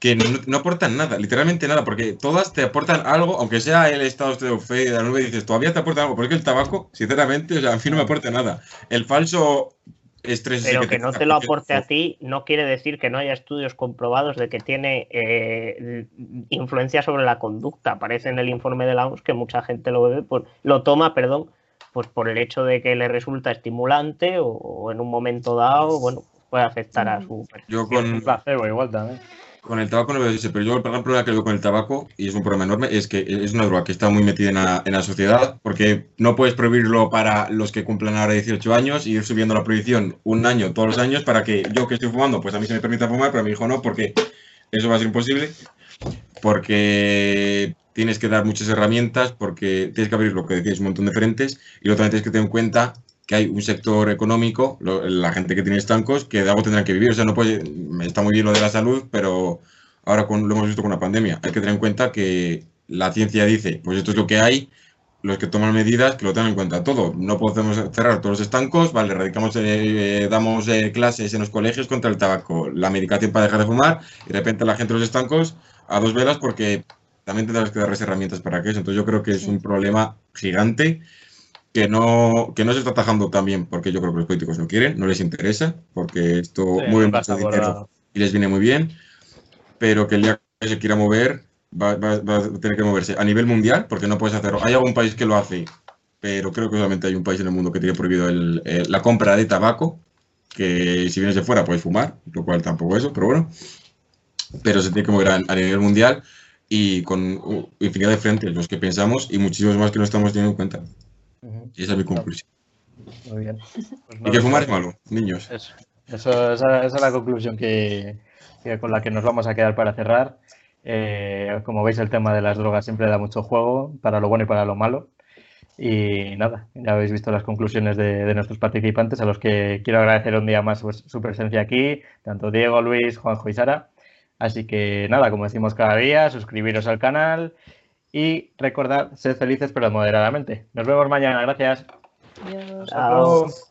que no, no aportan nada, literalmente nada, porque todas te aportan algo, aunque sea el estado de fe, la nube, dices, todavía te aporta algo, porque el tabaco, sinceramente, o sea, a mí no me aporta nada. El falso... Pero que, que no te lo aporte a ti no quiere decir que no haya estudios comprobados de que tiene eh, influencia sobre la conducta. Aparece en el informe de la O M S que mucha gente lo bebe, por, lo toma, perdón, pues por el hecho de que le resulta estimulante o, o en un momento dado, bueno, puede afectar a su... Yo con... placebo igual también. Con el tabaco no se pero yo el gran problema que veo con el tabaco, y es un problema enorme, es que es una droga que está muy metida en la, en la sociedad, porque no puedes prohibirlo para los que cumplan ahora dieciocho años y ir subiendo la prohibición un año, todos los años, para que yo que estoy fumando, pues a mí se me permita fumar, pero a mi hijo no, porque eso va a ser imposible, porque tienes que dar muchas herramientas, porque tienes que abrir lo que decís, un montón de frentes, y luego también tienes que tener en cuenta que hay un sector económico, la gente que tiene estancos, que de algo tendrán que vivir. O sea, no puede, está muy bien lo de la salud, pero ahora con, lo hemos visto con la pandemia. Hay que tener en cuenta que la ciencia dice, pues esto es lo que hay, los que toman medidas, que lo tengan en cuenta todo. No podemos cerrar todos los estancos, vale, erradicamos, eh, damos eh, clases en los colegios contra el tabaco, la medicación para dejar de fumar, y de repente la gente de los estancos a dos velas porque también tendrás que darles herramientas para que eso. Entonces yo creo que es un problema gigante. Que no, que no se está atajando también porque yo creo que los políticos no quieren, no les interesa, porque esto sí, mueve mucho dinero y les viene muy bien, pero que el día que se quiera mover va, va, va a tener que moverse a nivel mundial porque no puedes hacerlo. Hay algún país que lo hace, pero creo que solamente hay un país en el mundo que tiene prohibido el, eh, la compra de tabaco, que si vienes de fuera puedes fumar, lo cual tampoco es eso, pero bueno, pero se tiene que mover a, a nivel mundial y con uh, infinidad de frentes los que pensamos y muchísimos más que no estamos teniendo en cuenta. Y esa es mi conclusión. Muy bien. Pues no, y que fumar es malo, niños. Eso, eso, esa, esa es la conclusión que, que con la que nos vamos a quedar para cerrar. Eh, como veis, el tema de las drogas siempre da mucho juego, para lo bueno y para lo malo. Y nada, ya habéis visto las conclusiones de, de nuestros participantes, a los que quiero agradecer un día más pues, su presencia aquí, tanto Diego, Luis, Juanjo y Sara. Así que nada, como decimos cada día, suscribiros al canal. Y recordad, sed felices pero moderadamente. Nos vemos mañana. Gracias. Adiós. Adiós.